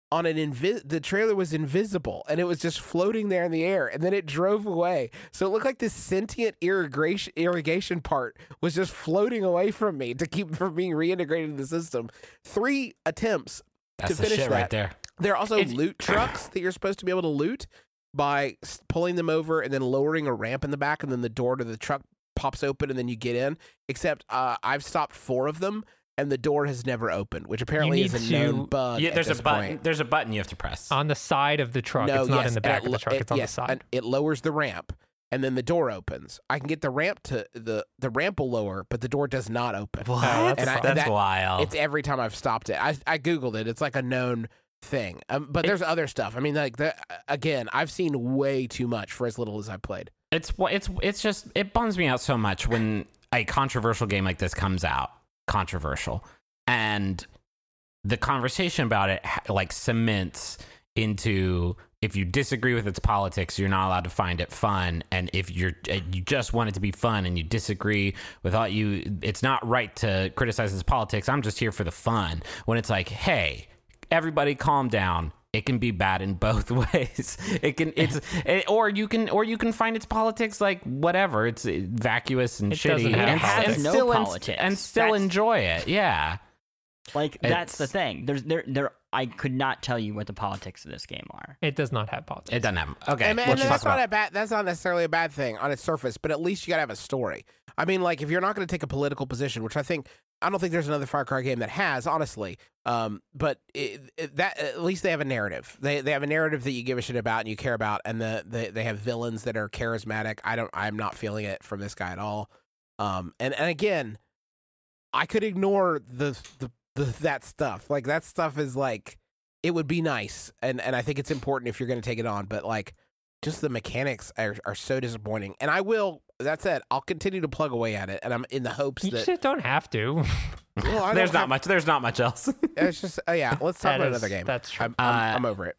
on an invis the trailer was invisible, and it was just floating there in the air, and then it drove away. So it looked like this sentient irrigation irrigation part was just floating away from me to keep from being reintegrated in the system. Three attempts That's to finish the shit that. Right there. There are also it's- loot trucks that you're supposed to be able to loot by pulling them over and then lowering a ramp in the back, and then the door to the truck pops open, and then you get in. Except uh, I've stopped four of them, and the door has never opened, which apparently is a to, known bug. Yeah, there's at this a button. Point. There's a button you have to press on the side of the truck. No, it's not yes, in the back it, of the truck. It, it's on yes, the side. And it lowers the ramp, and then the door opens. I can get the ramp to the the ramp will lower, but the door does not open. What? Oh, that's and I, that's that, wild. It's every time I've stopped it. I I googled it. It's like a known thing. Um, but it, there's other stuff. I mean, like the, again, I've seen way too much for as little as I played. It's it's it's just it bums me out so much when a controversial game like this comes out. Controversial, and the conversation about it like cements into, if you disagree with its politics, you're not allowed to find it fun, and if you're you just want it to be fun and you disagree with all you it's not right to criticize its politics, I'm just here for the fun, when it's like, hey, everybody calm down. It can be bad in both ways. It can, it's, it, or you can, or you can find its politics like whatever. It's vacuous and it shitty, and, and no still, politics. En- and still that's, enjoy it. Yeah, like it's, that's the thing. There's there there. I could not tell you what the politics of this game are. It does not have politics. It doesn't have. Okay, and, and, and that's not a bad. That's not necessarily a bad thing on its surface, but at least you gotta have a story. I mean, like, if you're not going to take a political position, which I think. I don't think there's another Far Cry game that has, honestly. Um, but it, it, that at least they have a narrative. They they have a narrative that you give a shit about and you care about, and the, the they have villains that are charismatic. I don't. I'm not feeling it from this guy at all. Um, and, and again, I could ignore the, the the that stuff. Like that stuff is like it would be nice, and and I think it's important if you're going to take it on. But like, just the mechanics are are so disappointing. And I will. That said, I'll continue to plug away at it, and I'm in the hopes you that you don't have to. Well, there's not have... much. There's not much else. It's just, uh, yeah. Let's talk that about is, another game. That's true. I'm, I'm, uh, I'm over it.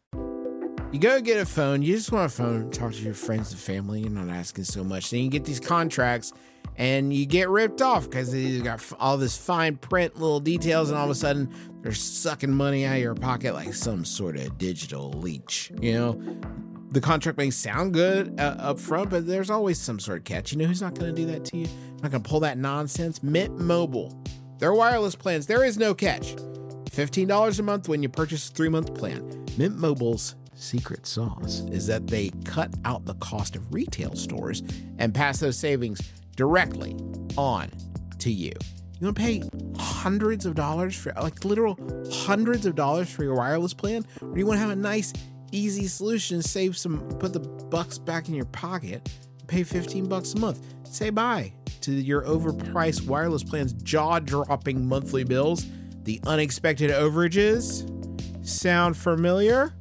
You go get a phone. You just want a phone to talk to your friends and family. You're not asking so much. Then you get these contracts and you get ripped off because they've got all this fine print, little details, and all of a sudden they're sucking money out of your pocket like some sort of digital leech, you know? The contract may sound good uh, up front, but there's always some sort of catch. You know who's not going to do that to you? Not going to pull that nonsense? Mint Mobile. Their wireless plans, there is no catch. fifteen dollars a month when you purchase a three-month plan. Mint Mobile's secret sauce is that they cut out the cost of retail stores and pass those savings directly on to you. You want to pay hundreds of dollars for, like literal hundreds of dollars for your wireless plan? Or do you want to have a nice, easy solution, save some, put the bucks back in your pocket, pay fifteen bucks a month? Say bye to your overpriced wireless plan's jaw-dropping monthly bills, the unexpected overages. Sound familiar?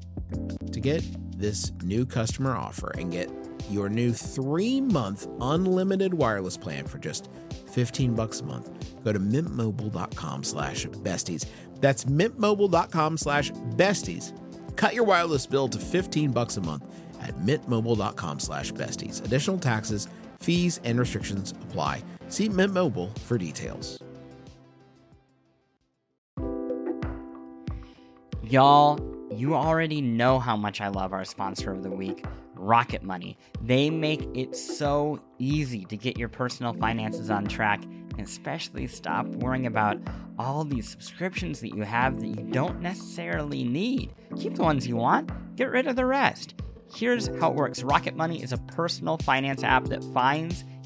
To get this new customer offer and get your new three-month unlimited wireless plan for just fifteen bucks a month, go to mintmobile.com slash besties. That's mintmobile.com slash besties. Cut your wireless bill to fifteen bucks a month at mintmobile.com slash besties. Additional taxes, fees, and restrictions apply. See Mint Mobile for details. Y'all, you already know how much I love our sponsor of the week, Rocket Money. They make it so easy to get your personal finances on track, and especially stop worrying about all these subscriptions that you have that you don't necessarily need. Keep the ones you want, get rid of the rest. Here's how it works. Rocket Money is a personal finance app that finds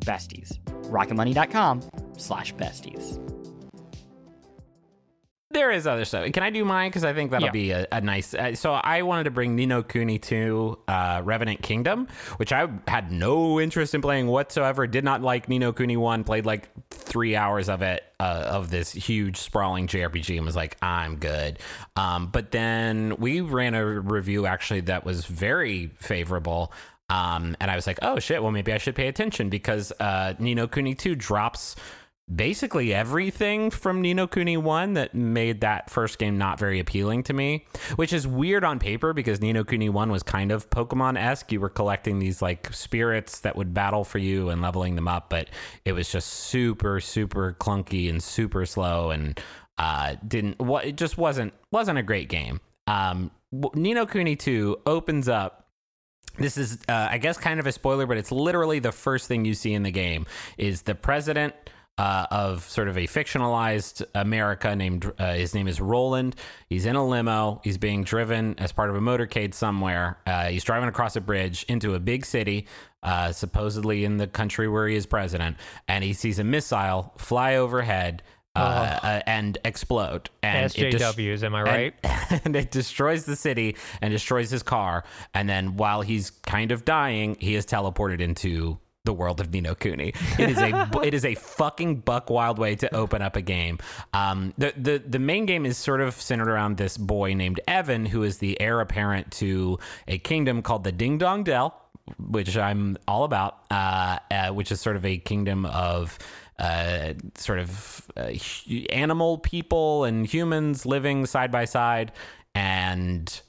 besties. rocketmoney.com slash besties. There is other stuff. Can I do mine? Because I think that'll yeah. be a, a nice... Uh, so I wanted to bring Ni No Kuni two uh, Revenant Kingdom, which I had no interest in playing whatsoever. Did not like Ni No Kuni one. Played like three hours of it, uh, of this huge sprawling J R P G, and was like, I'm good. Um, but then we ran a review, actually, that was very favorable. Um, and I was like, oh, shit, well, maybe I should pay attention, because uh, Ni No Kuni two drops basically everything from Ni No Kuni one that made that first game not very appealing to me, which is weird on paper, because Ni No Kuni one was kind of Pokemon-esque. You were collecting these like spirits that would battle for you and leveling them up, but it was just super, super clunky and super slow, and uh, didn't what it just wasn't wasn't a great game. Um, Ni No Kuni two opens up. This is, uh, I guess, kind of a spoiler, but it's literally the first thing you see in the game is the president uh, of sort of a fictionalized America named, uh, his name is Roland. He's in a limo. He's being driven as part of a motorcade somewhere. Uh, he's driving across a bridge into a big city, uh, supposedly in the country where he is president, and he sees a missile fly overhead. Uh, uh, and explode, and S J Ws, des- am I right? And, and it destroys the city and destroys his car. And then while he's kind of dying, he is teleported into the world of Ni No Kuni. It is a it is a fucking buck wild way to open up a game. Um, the, the the main game is sort of centered around this boy named Evan, who is the heir apparent to a kingdom called the Ding Dong Dell, which I'm all about, uh, uh, which is sort of a kingdom of uh sort of uh, h- animal people and humans living side by side, and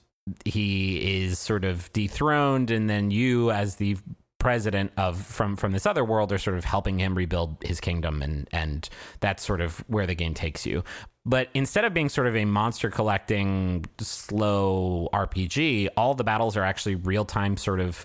he is sort of dethroned, and then you as the president of from from this other world are sort of helping him rebuild his kingdom, and and that's sort of where the game takes you. But instead of being sort of a monster collecting slow R P G, all the battles are actually real-time sort of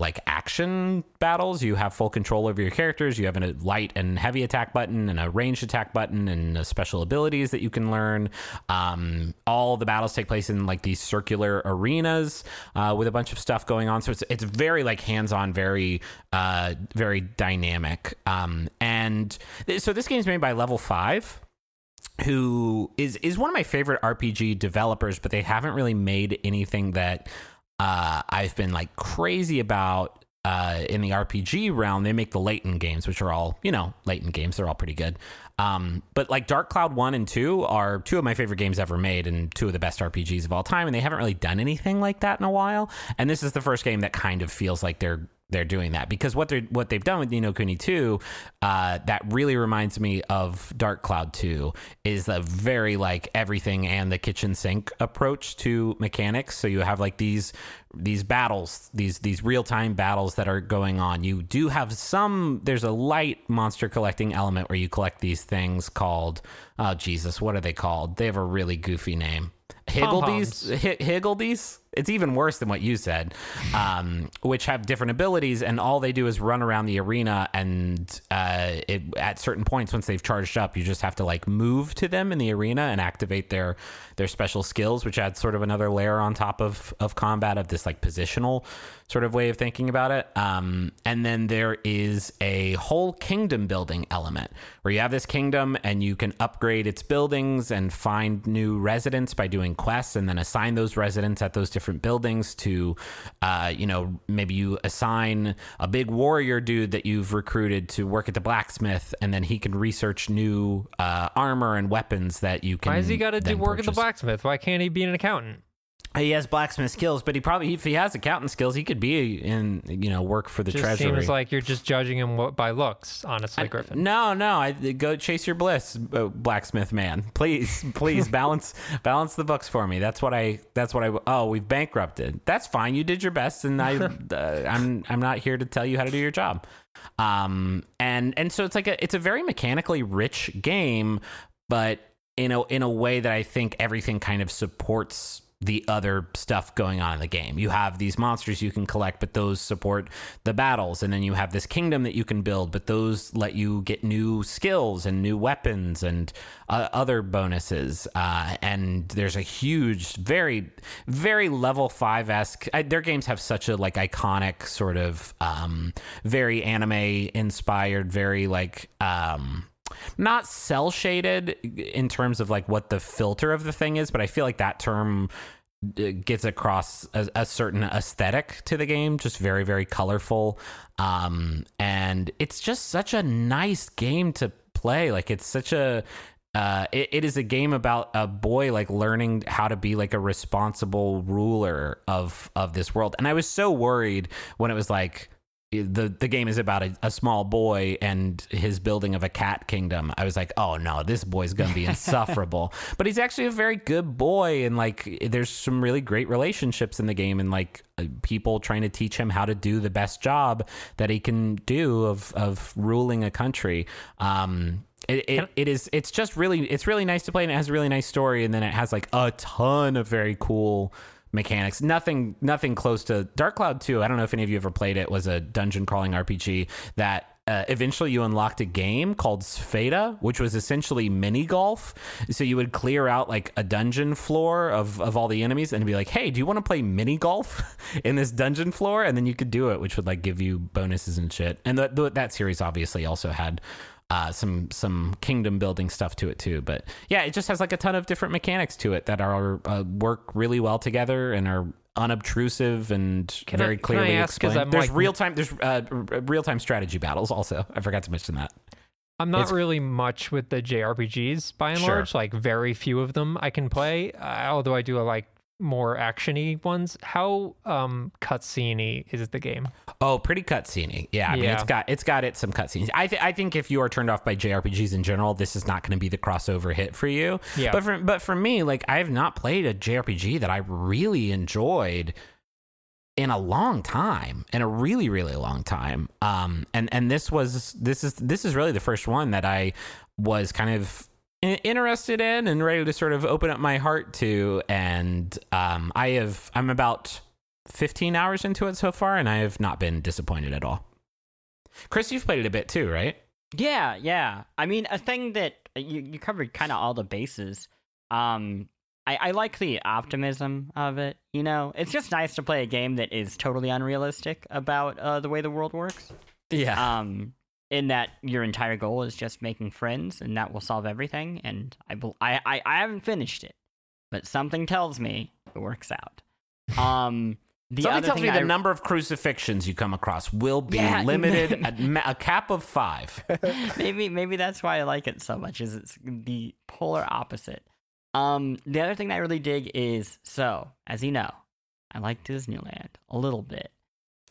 like action battles. You have full control over your characters. You have a light and heavy attack button and a ranged attack button and a special abilities that you can learn. Um, all the battles take place in like these circular arenas uh, with a bunch of stuff going on. So it's, it's very like hands-on, very, uh, very dynamic. Um, and th- so this game is made by Level Five, who is, is one of my favorite R P G developers, but they haven't really made anything that, Uh, I've been like crazy about uh, in the R P G realm. They make the Layton games, which are all, you know, Layton games. They're all pretty good. Um, but like Dark Cloud one and two are two of my favorite games ever made and two of the best R P Gs of all time. And they haven't really done anything like that in a while. And this is the first game that kind of feels like they're they're doing that, because what they're what they've done with Ni No Kuni two, uh, that really reminds me of Dark Cloud two, is a very like everything and the kitchen sink approach to mechanics. So you have like these these battles, these these real time battles that are going on. You do have some. There's a light monster collecting element where you collect these things called, oh Jesus, what are they called? They have a really goofy name. Higgledies, Higgledies. It's even worse than what you said, um, which have different abilities, and all they do is run around the arena. And uh, it, at certain points, once they've charged up, you just have to like move to them in the arena and activate their their special skills, which adds sort of another layer on top of of combat, of this like positional sort of way of thinking about it. Um, and then there is a whole kingdom building element where you have this kingdom and you can upgrade its buildings and find new residents by doing quests, and then assign those residents at those different different buildings to, uh, you know, maybe you assign a big warrior dude that you've recruited to work at the blacksmith, and then he can research new uh, armor and weapons that you can. Why has he got to do work purchase. At the blacksmith? Why can't he be an accountant? He has blacksmith skills, but he probably, if he has accountant skills, he could be in, you know, work for the just treasury. It seems like you're just judging him by looks, honestly, I, Griffin. No, no, I go chase your bliss, uh, blacksmith man. Please, please balance balance the books for me. That's what I. That's what I. Oh, we've bankrupted. That's fine. You did your best, and I, uh, I'm I'm not here to tell you how to do your job. Um, and and so it's like a, it's a very mechanically rich game, but in a in a way that I think everything kind of supports the other stuff going on in the game. You have these monsters you can collect, but those support the battles. And then you have this kingdom that you can build, but those let you get new skills and new weapons and uh, other bonuses. Uh, and there's a huge, very, very Level Five-esque. I, their games have such a like iconic sort of um, very anime-inspired, very like... Um, not cell shaded in terms of like what the filter of the thing is, but I feel like that term gets across a, a certain aesthetic to the game, just very, very colorful. Um, and it's just such a nice game to play. Like it's such a, uh, it, it is a game about a boy, like learning how to be like a responsible ruler of, of this world. And I was so worried when it was like, the the game is about a, a small boy and his building of a cat kingdom. I was like, oh no, this boy's gonna be insufferable. But he's actually a very good boy, and like there's some really great relationships in the game, and like people trying to teach him how to do the best job that he can do of of ruling a country. Um, It, it it is it's just really it's really nice to play, and it has a really nice story, and then it has like a ton of very cool mechanics. Nothing, nothing close to Dark Cloud two. I don't know if any of you ever played it. Was a dungeon crawling R P G that uh, eventually you unlocked a game called Sfeda, which was essentially mini golf. So you would clear out like a dungeon floor of of all the enemies and be like, hey, do you want to play mini golf in this dungeon floor? And then you could do it, which would like give you bonuses and shit. And th- th- that series obviously also had Uh, some some kingdom building stuff to it too, but yeah, it just has like a ton of different mechanics to it that are uh, work really well together and are unobtrusive and can very I, clearly can I ask, explained. There's like, real time there's uh, real time strategy battles also. I forgot to mention that. I'm not it's, really much with the J R P Gs by and sure. large. Like very few of them I can play, uh, although I do like more actiony ones. How um cutscene-y is the game? Oh, pretty cutscene-y. Yeah, I yeah. mean, it's got it's got it some cutscenes. I th- I think if you are turned off by J R P Gs in general, this is not going to be the crossover hit for you. Yeah. But for but for me, like I have not played a J R P G that I really enjoyed in a long time, in a really really long time. Um, and and this was this is this is really the first one that I was kind of interested in and ready to sort of open up my heart to, and um I have I'm about fifteen hours into it so far, and I have not been disappointed at all. Chris, you've played it a bit too, right? Yeah, yeah. I mean, a thing that you, you covered kind of all the bases. Um, I, I like the optimism of it. You know, it's just nice to play a game that is totally unrealistic about uh, the way the world works. Yeah. Um, in that your entire goal is just making friends, and that will solve everything. And I, I, I, I haven't finished it, but something tells me it works out. Um, the something other tells thing me I... the number of crucifixions you come across will be yeah. limited at a cap of five. maybe, maybe that's why I like it so much. Is it's the polar opposite. Um, the other thing that I really dig is, so, as you know, I like Disneyland a little bit.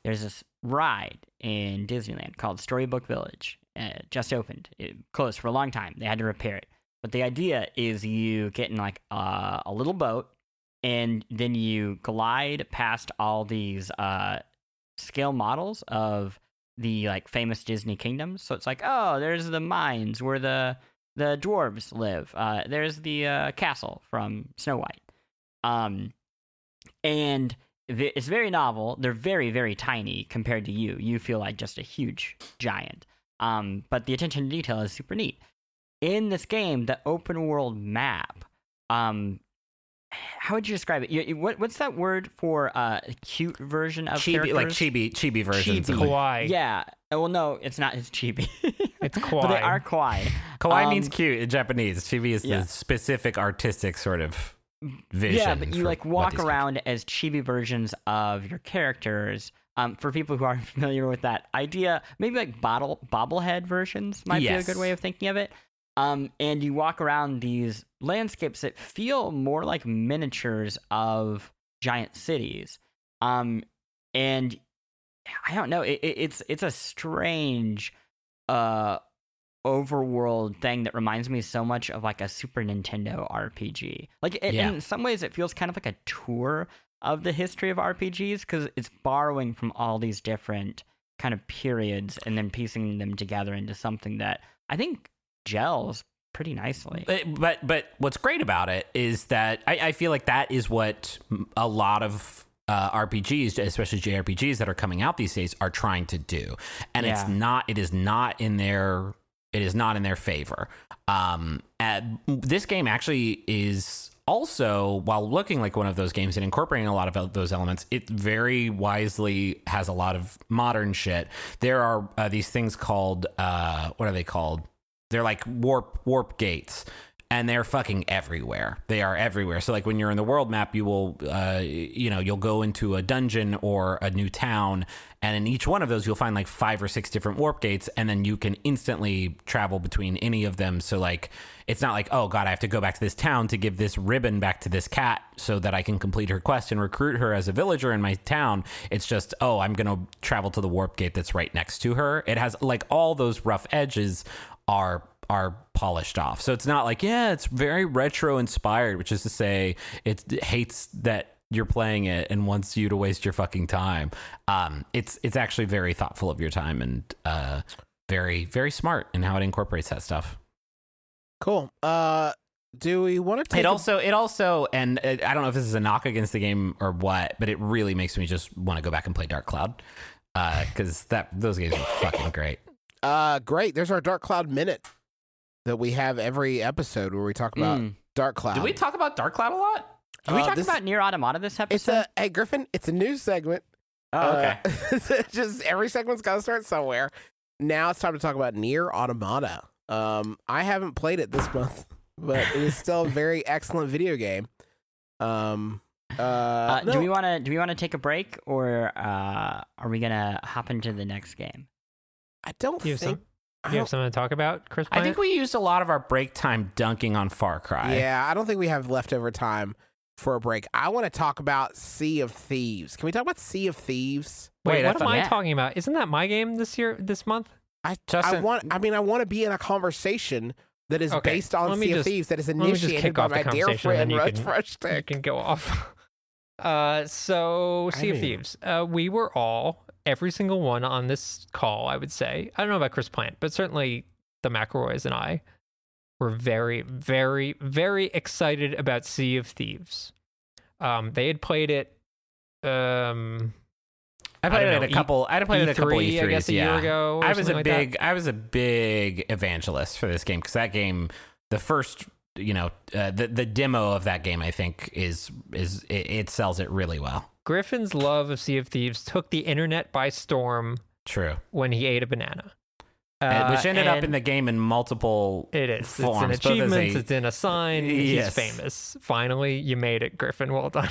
There's this ride in Disneyland called Storybook Village. It just opened. It closed for a long time. They had to repair it. But the idea is you get in like uh, a little boat, and then you glide past all these uh, scale models of the like famous Disney kingdoms. So it's like, oh, there's the mines where the the dwarves live. Uh, there's the uh, castle from Snow White. Um, and it's very novel. They're very, very tiny compared to you. You feel like just a huge giant. Um, but the attention to detail is super neat. In this game, the open world map, um, how would you describe it? You, what, what's that word for uh, a cute version of chibi, characters? Like chibi, chibi versions. Chibi. Kawaii. Yeah. Well, no, it's not. It's chibi. It's kawaii. But they are kawaii. Kawaii um, means cute in Japanese. Chibi is yeah. the specific artistic sort of vision. Yeah, but you like walk around characters. As chibi versions of your characters. Um, for people who aren't familiar with that idea, maybe like bottle bobblehead versions might yes. be a good way of thinking of it. Um, and you walk around these landscapes that feel more like miniatures of giant cities. Um, and I don't know, it, it's it's a strange uh, overworld thing that reminds me so much of like a Super Nintendo R P G. Like it, yeah. in some ways, it feels kind of like a tour of the history of R P Gs because it's borrowing from all these different kind of periods and then piecing them together into something that I think gels pretty nicely. But but what's great about it is that I, I feel like that is what a lot of uh, R P Gs, especially J R P Gs that are coming out these days, are trying to do. And yeah. it's not. It is not in their. It is not in their favor. Um, at, this game actually is also, while looking like one of those games and incorporating a lot of those elements, it very wisely has a lot of modern shit. There are uh, these things called uh, what are they called? They're like warp warp gates, and they're fucking everywhere. They are everywhere. So like when you're in the world map, you will, uh, you know, you'll go into a dungeon or a new town, and in each one of those, you'll find like five or six different warp gates, and then you can instantly travel between any of them. So like, it's not like, oh God, I have to go back to this town to give this ribbon back to this cat so that I can complete her quest and recruit her as a villager in my town. It's just, oh, I'm going to travel to the warp gate that's right next to her. It has like all those rough edges are are polished off. So it's not like, yeah, it's very retro inspired, which is to say it, it hates that you're playing it and wants you to waste your fucking time. Um, it's it's actually very thoughtful of your time and uh, very, very smart in how it incorporates that stuff. Cool. Uh, do we want to take it a- also it also and I don't know if this is a knock against the game or what, but it really makes me just want to go back and play Dark Cloud because uh, that those games are fucking great. Uh, great. There's our Dark Cloud Minute that we have every episode where we talk about mm. Dark Cloud. Did we talk about Dark Cloud a lot? Did uh, we talk this, about Nier Automata this episode? It's a, hey, Griffin, it's a news segment. Oh, okay. Uh, just every segment's got to start somewhere. Now it's time to talk about Nier Automata. Um, I haven't played it this month, but it is still a very excellent video game. Um... Uh, uh, no. Do we want to do we want to take a break, or uh, are we gonna hop into the next game? I don't you think. Some, I you don't, have something to talk about, Chris Plant? I think we used a lot of our break time dunking on Far Cry. Yeah, I don't think we have leftover time for a break. I want to talk about Sea of Thieves. Can we talk about Sea of Thieves? Wait, Wait what am I that. talking about? Isn't that my game this year, this month? I, Justin, I want. I mean, I want to be in a conversation that is okay, based on Sea of just, Thieves that is initiated by my dear friend Russ Froschig. You can go off. Uh, so Sea of Thieves. Uh, we were all. Every single one on this call, I would say, I don't know about Chris Plant, but certainly the McElroys and I were very, very, very excited about Sea of Thieves. Um, they had played it um I played I it know, a couple. E- I played E three, it a couple E threes. I guess a yeah. year ago. Or I was a like big. That. I was a big evangelist for this game because that game, the first, you know, uh, the the demo of that game, I think is is it, it sells it really well. Griffin's love of Sea of Thieves took the internet by storm. True. When he ate a banana, uh, which ended up in the game in multiple. It is. Forms. It's in achievements. A, it's in a sign. Yes. He's famous. Finally, you made it, Griffin. Well done.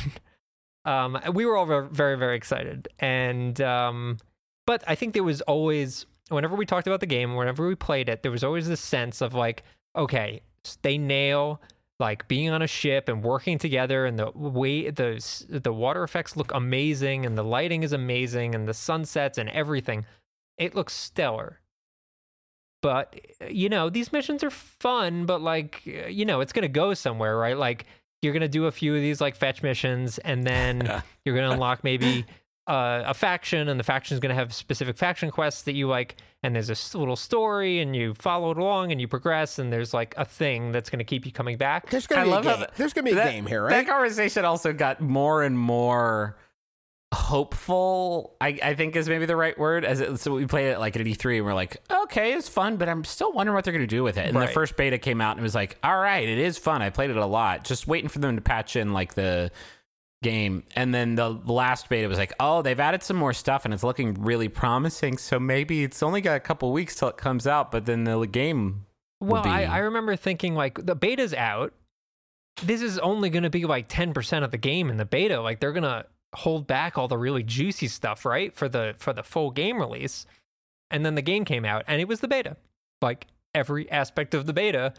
Um, we were all very, very excited. And, um, but I think there was always, whenever we talked about the game, whenever we played it, there was always this sense of like, okay, they nail like being on a ship and working together, and the way the, the water effects look amazing, and the lighting is amazing, and the sunsets and everything. It looks stellar. But, you know, these missions are fun, but like, you know, it's going to go somewhere, right? Like, you're going to do a few of these like fetch missions, and then you're going to unlock maybe uh, a faction, and the faction is going to have specific faction quests that you like, and there's this little story, and you follow it along, and you progress, and there's like a thing that's going to keep you coming back. There's going to be a that, game here, right? That conversation also got more and more hopeful, I, I think is maybe the right word. As it, so we played it like at E three, and we're like, okay, it's fun, but I'm still wondering what they're going to do with it. And right. The first beta came out, and it was like, all right, it is fun. I played it a lot, just waiting for them to patch in like the game. And then the last beta was like, oh, they've added some more stuff, and it's looking really promising. So maybe it's only got a couple weeks till it comes out, but then the game. Well, be... I, I remember thinking like the beta's out. This is only going to be like ten percent of the game in the beta. Like they're going to hold back all the really juicy stuff, right, for the for the full game release. And then the game came out, and it was the beta. Like every aspect of the beta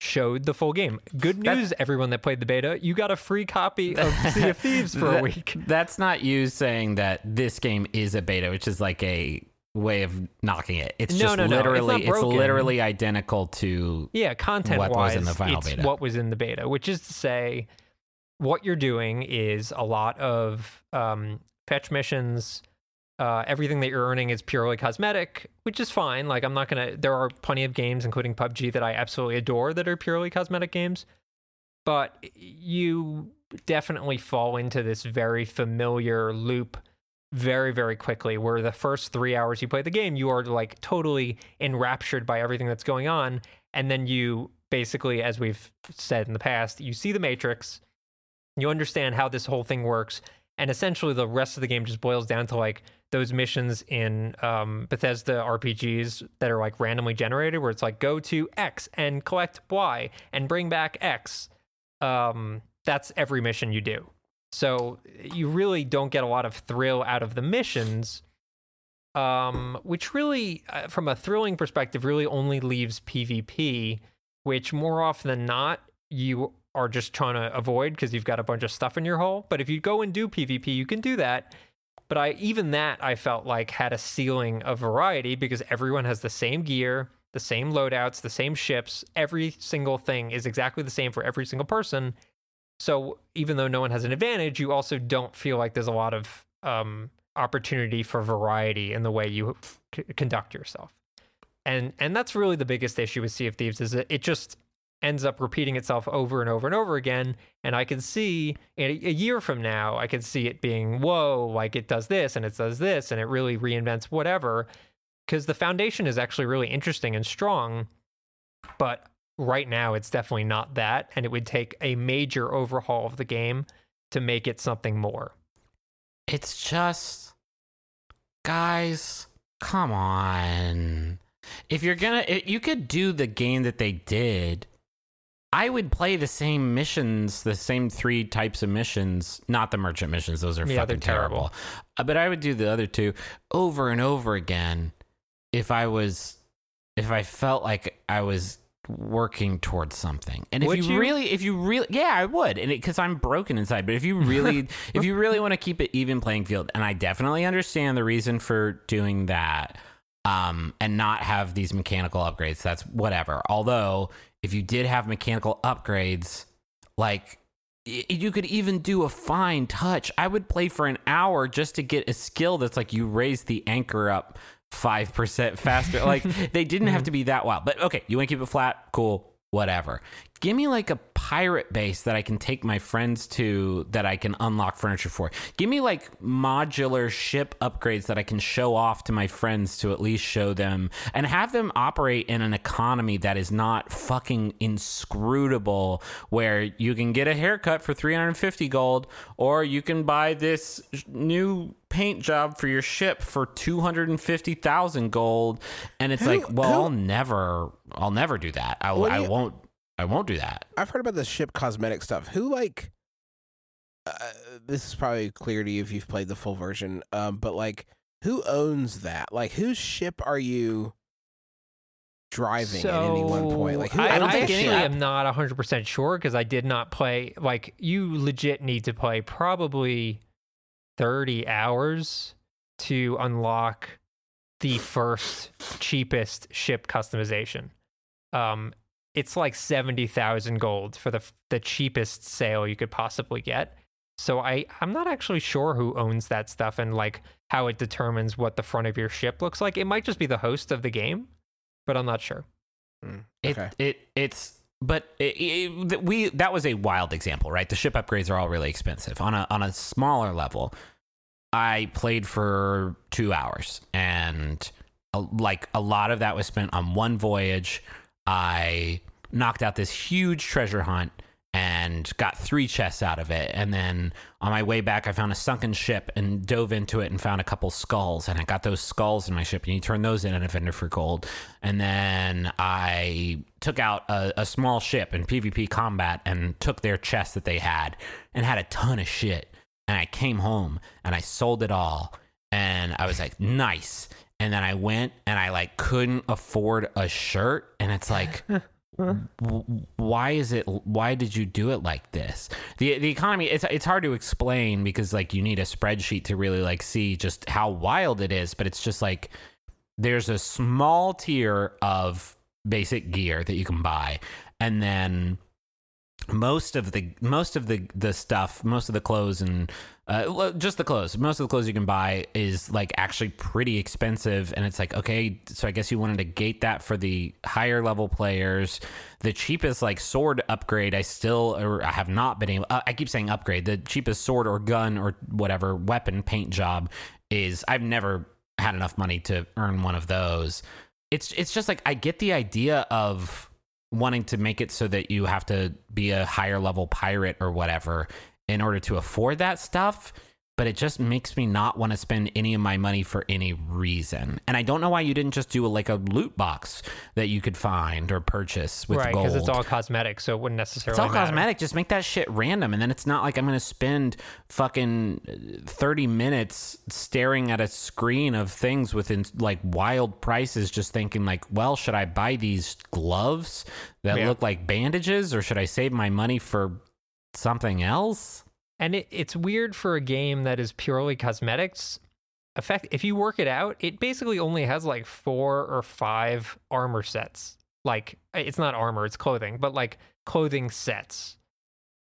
showed the full game. Good news, that's, everyone that played the beta, you got a free copy of Sea of Thieves for that, a week. That's not you saying that this game is a beta, which is like a way of knocking it. It's no, just no, literally no, it's, it's literally identical to yeah content what wise, was in the final it's beta. What was in the beta, which is to say, what you're doing is a lot of um, fetch missions. Uh, everything that you're earning is purely cosmetic, which is fine. Like, I'm not going to... There are plenty of games, including P U B G, that I absolutely adore that are purely cosmetic games. But you definitely fall into this very familiar loop very, very quickly, where the first three hours you play the game, you are, like, totally enraptured by everything that's going on. And then you basically, as we've said in the past, you see the Matrix... You understand how this whole thing works, and essentially the rest of the game just boils down to like those missions in um, Bethesda R P Gs that are like randomly generated, where it's like go to X and collect Y and bring back X. Um, that's every mission you do. So you really don't get a lot of thrill out of the missions, um, which really, uh, from a thrilling perspective, really only leaves PvP, which more often than not, you are just trying to avoid because you've got a bunch of stuff in your hole. But if you go and do PvP, you can do that. But I even that I felt like had a ceiling of variety because everyone has the same gear, the same loadouts, the same ships. Every single thing is exactly the same for every single person. So even though no one has an advantage, you also don't feel like there's a lot of um, opportunity for variety in the way you c- conduct yourself. And and that's really the biggest issue with Sea of Thieves is it just... ends up repeating itself over and over and over again. And I can see in a year from now, I can see it being, whoa, like it does this and it does this and it really reinvents whatever. Because the foundation is actually really interesting and strong. But right now, it's definitely not that. And it would take a major overhaul of the game to make it something more. It's just, guys, come on. If you're gonna, if you could do the game that they did. I would play the same missions, the same three types of missions, not the merchant missions. Those are yeah, fucking terrible. terrible. Uh, but I would do the other two over and over again if I was, if I felt like I was working towards something. And would if you, you really, if you really, yeah, I would. And it, 'cause I'm broken inside, but if you really, if you really want to keep it even playing field, and I definitely understand the reason for doing that, um, and not have these mechanical upgrades, that's whatever. Although, if you did have mechanical upgrades, like y- you could even do a fine touch. I would play for an hour just to get a skill that's like you raise the anchor up five percent faster. Like they didn't have to be that wild, but okay, you want to keep it flat, cool, whatever. Give me like a pirate base that I can take my friends to that I can unlock furniture for. Give me like modular ship upgrades that I can show off to my friends to at least show them and have them operate in an economy that is not fucking inscrutable, where you can get a haircut for three hundred fifty gold or you can buy this new paint job for your ship for two hundred fifty thousand gold. And it's who, like, well, who? I'll never, I'll never do that. I, I you- won't. I won't do that. I've heard about the ship cosmetic stuff. Who, like, uh, this is probably clear to you if you've played the full version, um, but, like, who owns that? Like, whose ship are you driving so, at any one point? Like, who I, I don't think actually am not one hundred percent sure because I did not play. Like, you legit need to play probably thirty hours to unlock the first cheapest ship customization. Um It's like seventy thousand gold for the the cheapest sale you could possibly get. So I, I'm not actually sure who owns that stuff and like how it determines what the front of your ship looks like. It might just be the host of the game, but I'm not sure. Mm, okay. It it it's but it, it, we that was a wild example, right? The ship upgrades are all really expensive. On a on a smaller level, I played for two hours and a, like a lot of that was spent on one voyage. I knocked out this huge treasure hunt and got three chests out of it. And then on my way back, I found a sunken ship and dove into it and found a couple skulls. And I got those skulls in my ship. And you turn those in at a vendor for gold. And then I took out a, a small ship in PvP combat and took their chest that they had and had a ton of shit. And I came home and I sold it all. And I was like, nice. And then I went and I like couldn't afford a shirt. And it's like, w- why is it? Why did you do it like this? The the economy, it's it's hard to explain because like you need a spreadsheet to really like see just how wild it is. But it's just like there's a small tier of basic gear that you can buy. And then most of the most of the, the stuff, most of the clothes and uh, just the clothes, most of the clothes you can buy is like actually pretty expensive. And it's like, okay, so I guess you wanted to gate that for the higher level players. The cheapest like sword upgrade, I still or I have not been able. Uh, I keep saying upgrade. The cheapest sword or gun or whatever weapon paint job is I've never had enough money to earn one of those. It's it's just like I get the idea of wanting to make it so that you have to be a higher level pirate or whatever in order to afford that stuff. But it just makes me not want to spend any of my money for any reason. And I don't know why you didn't just do a, like a loot box that you could find or purchase with right, gold. Right, because it's all cosmetic, so it wouldn't necessarily It's all matter. Cosmetic. Just make that shit random. And then it's not like I'm going to spend fucking thirty minutes staring at a screen of things with like wild prices, just thinking like, well, should I buy these gloves that yeah. look like bandages or should I save my money for something else? And it, it's weird for a game that is purely cosmetics. In fact, if you work it out, it basically only has like four or five armor sets. Like, it's not armor, it's clothing, but like clothing sets.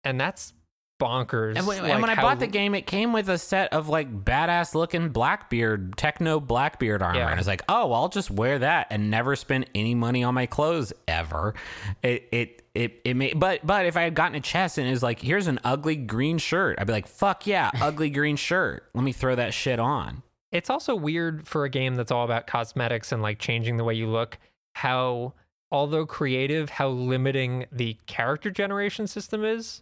And that's bonkers. And when, like and when I how... bought the game, it came with a set of like badass looking Blackbeard, techno Blackbeard armor. Yeah. And I was like, oh, I'll just wear that and never spend any money on my clothes ever. It, it, It it may, but but if I had gotten a chest and it was like, here's an ugly green shirt, I'd be like, fuck yeah, ugly green shirt. Let me throw that shit on. It's also weird for a game that's all about cosmetics and like changing the way you look, how, although creative, how limiting the character generation system is.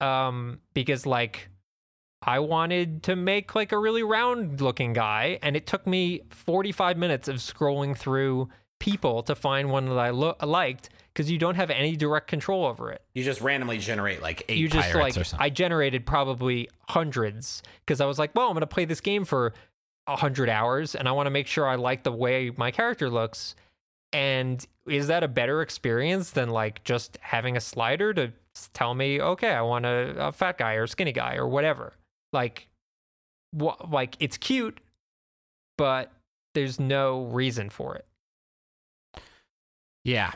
Um, because like I wanted to make like a really round looking guy and it took me forty-five minutes of scrolling through people to find one that I lo- liked. Because you don't have any direct control over it. You just randomly generate like eight you just, pirates like, or something. I generated probably hundreds because I was like, well, I'm going to play this game for one hundred hours and I want to make sure I like the way my character looks. And is that a better experience than like just having a slider to tell me, okay, I want a, a fat guy or skinny guy or whatever? Like, wh- like it's cute, but there's no reason for it. Yeah.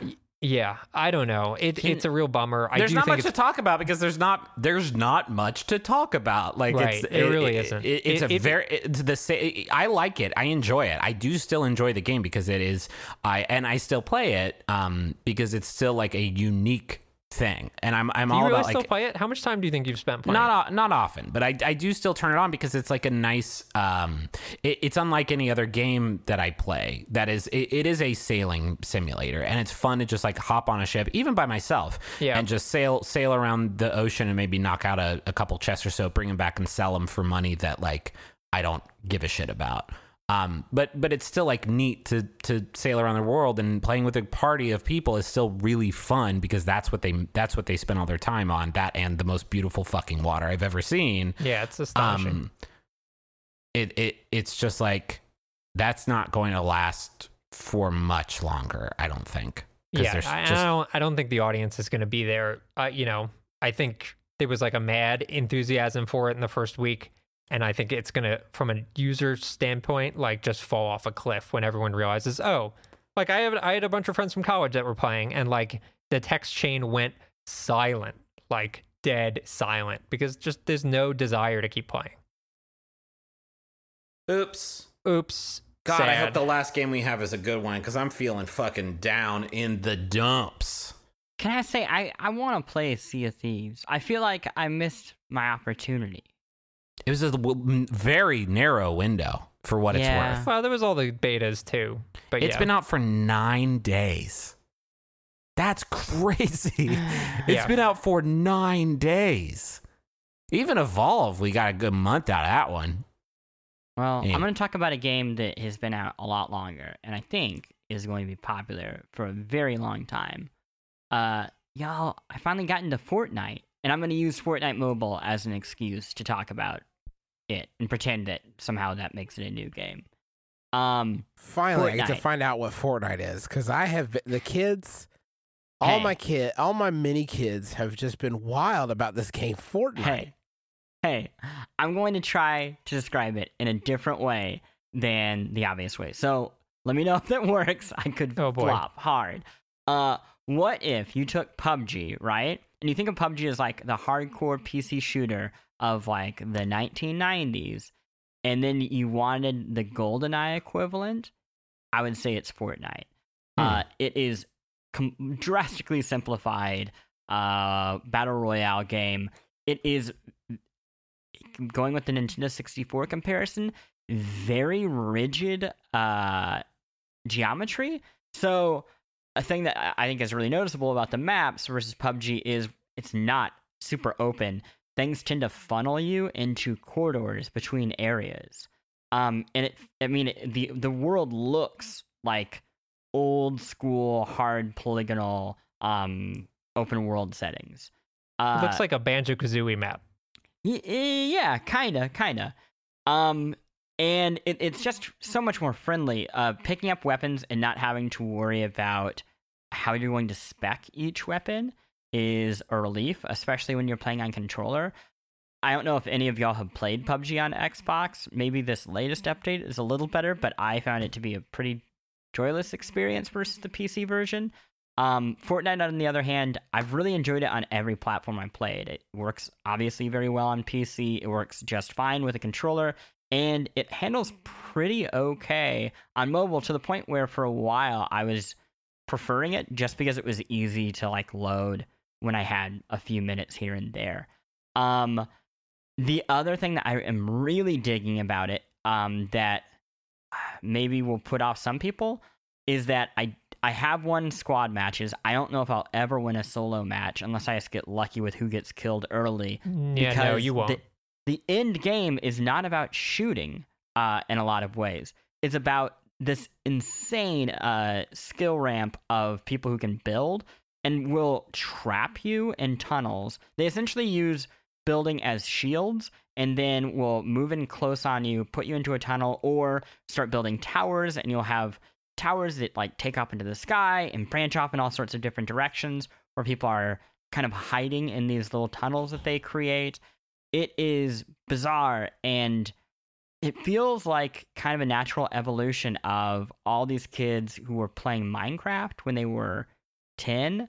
Yeah, I don't know. It, Can, it's a real bummer. I there's do not think much to talk about because there's not there's not much to talk about. Like right, it's, it, it really it, isn't. It, it's it, a it, very it's the I like it. I enjoy it. I do still enjoy the game because it is I and I still play it um because it's still like a unique thing, and I'm I'm do you all really about still like play it? How much time do you think you've spent playing? Not not often, but I I do still turn it on because it's like a nice um it, it's unlike any other game that I play. That is it, it is a sailing simulator, and it's fun to just like hop on a ship even by myself yeah. and just sail sail around the ocean and maybe knock out a, a couple chests or so, bring them back and sell them for money that like I don't give a shit about. Um, but but it's still like neat to to sail around the world, and playing with a party of people is still really fun because that's what they that's what they spend all their time on, that and the most beautiful fucking water I've ever seen. Yeah, it's astonishing. Um, it it it's just like that's not going to last for much longer, I don't think. Yeah, I, just... I don't I don't think the audience is going to be there. Uh, you know, I think there was like a mad enthusiasm for it in the first week. And I think it's going to, from a user standpoint, like just fall off a cliff when everyone realizes, oh, like I have, I had a bunch of friends from college that were playing, and like the text chain went silent, like dead silent, because just there's no desire to keep playing. Oops. Oops. God, sad. I hope the last game we have is a good one because I'm feeling fucking down in the dumps. Can I say, I, I want to play Sea of Thieves. I feel like I missed my opportunity. It was a very narrow window for what yeah. it's worth. Well, there was all the betas too. But it's yeah. been out for nine days. That's crazy. it's yeah. been out for nine days. Even Evolve, we got a good month out of that one. Well, yeah. I'm going to talk about a game that has been out a lot longer, and I think is going to be popular for a very long time. Uh, y'all, I finally got into Fortnite. And I'm going to use Fortnite Mobile as an excuse to talk about it and pretend that somehow that makes it a new game. Um, Finally, Fortnite. I get to find out what Fortnite is, because I have been, the kids, hey. all my kid, all my mini kids have just been wild about this game, Fortnite. Hey, hey, I'm going to try to describe it in a different way than the obvious way. So let me know if that works. I could oh, flop hard. Uh, what if you took P U B G, right? And you think of P U B G as like the hardcore P C shooter of like the nineteen nineties, and then you wanted the GoldenEye equivalent, I would say it's Fortnite. Hmm. Uh, it is com- drastically simplified uh, battle royale game. It is, going with the Nintendo sixty-four comparison, very rigid uh, geometry. So... a thing that I think is really noticeable about the maps versus P U B G is it's not super open. Things tend to funnel you into corridors between areas. Um, and it, I mean, it, the, the world looks like old school, hard polygonal um, open world settings. Uh, it looks like a Banjo-Kazooie map. Y- yeah, kinda, kinda. Um, And it, it's just so much more friendly, uh, picking up weapons and not having to worry about how you're going to spec each weapon is a relief, especially when you're playing on controller. I don't know if any of y'all have played P U B G on Xbox. Maybe this latest update is a little better, but I found it to be a pretty joyless experience versus the P C version. Um, Fortnite, on the other hand, I've really enjoyed it on every platform I played. It works obviously very well on P C. It works just fine with a controller. And it handles pretty okay on mobile, to the point where for a while I was preferring it just because it was easy to like load when I had a few minutes here and there. Um, the other thing that I am really digging about it um, that maybe will put off some people is that I, I have won squad matches. I don't know if I'll ever win a solo match unless I just get lucky with who gets killed early. Yeah, no, you won't. The, The end game is not about shooting uh, in a lot of ways. It's about this insane uh, skill ramp of people who can build and will trap you in tunnels. They essentially use building as shields and then will move in close on you, put you into a tunnel, or start building towers, and you'll have towers that like take up into the sky and branch off in all sorts of different directions where people are kind of hiding in these little tunnels that they create. It is bizarre, and it feels like kind of a natural evolution of all these kids who were playing Minecraft when they were ten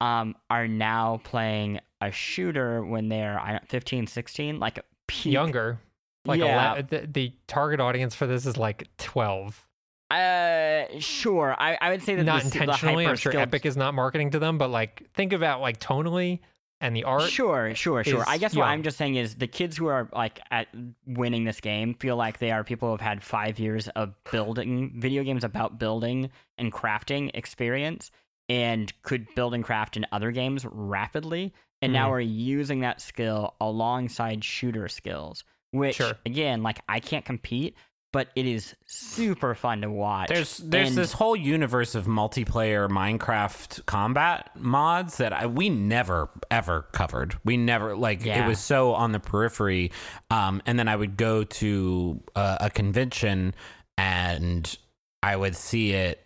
um, are now playing a shooter when they're I don't, fifteen, sixteen, like a peak. Younger. Like yeah. a la- the, the target audience for this is like twelve. Uh, sure. I, I would say that not this, intentionally. The I'm sure skilled... Epic is not marketing to them, but like think about like tonally and the art. Sure, sure, is, sure. I guess yeah. what I'm just saying is the kids who are like at winning this game feel like they are people who have had five years of building video games about building and crafting experience and could build and craft in other games rapidly, and mm. now are using that skill alongside shooter skills, which sure. again, like I can't compete. But it is super fun to watch. There's there's and, this whole universe of multiplayer Minecraft combat mods that I, we never, ever covered. We never, like, yeah. it was so on the periphery. Um, and then I would go to uh, a convention and I would see it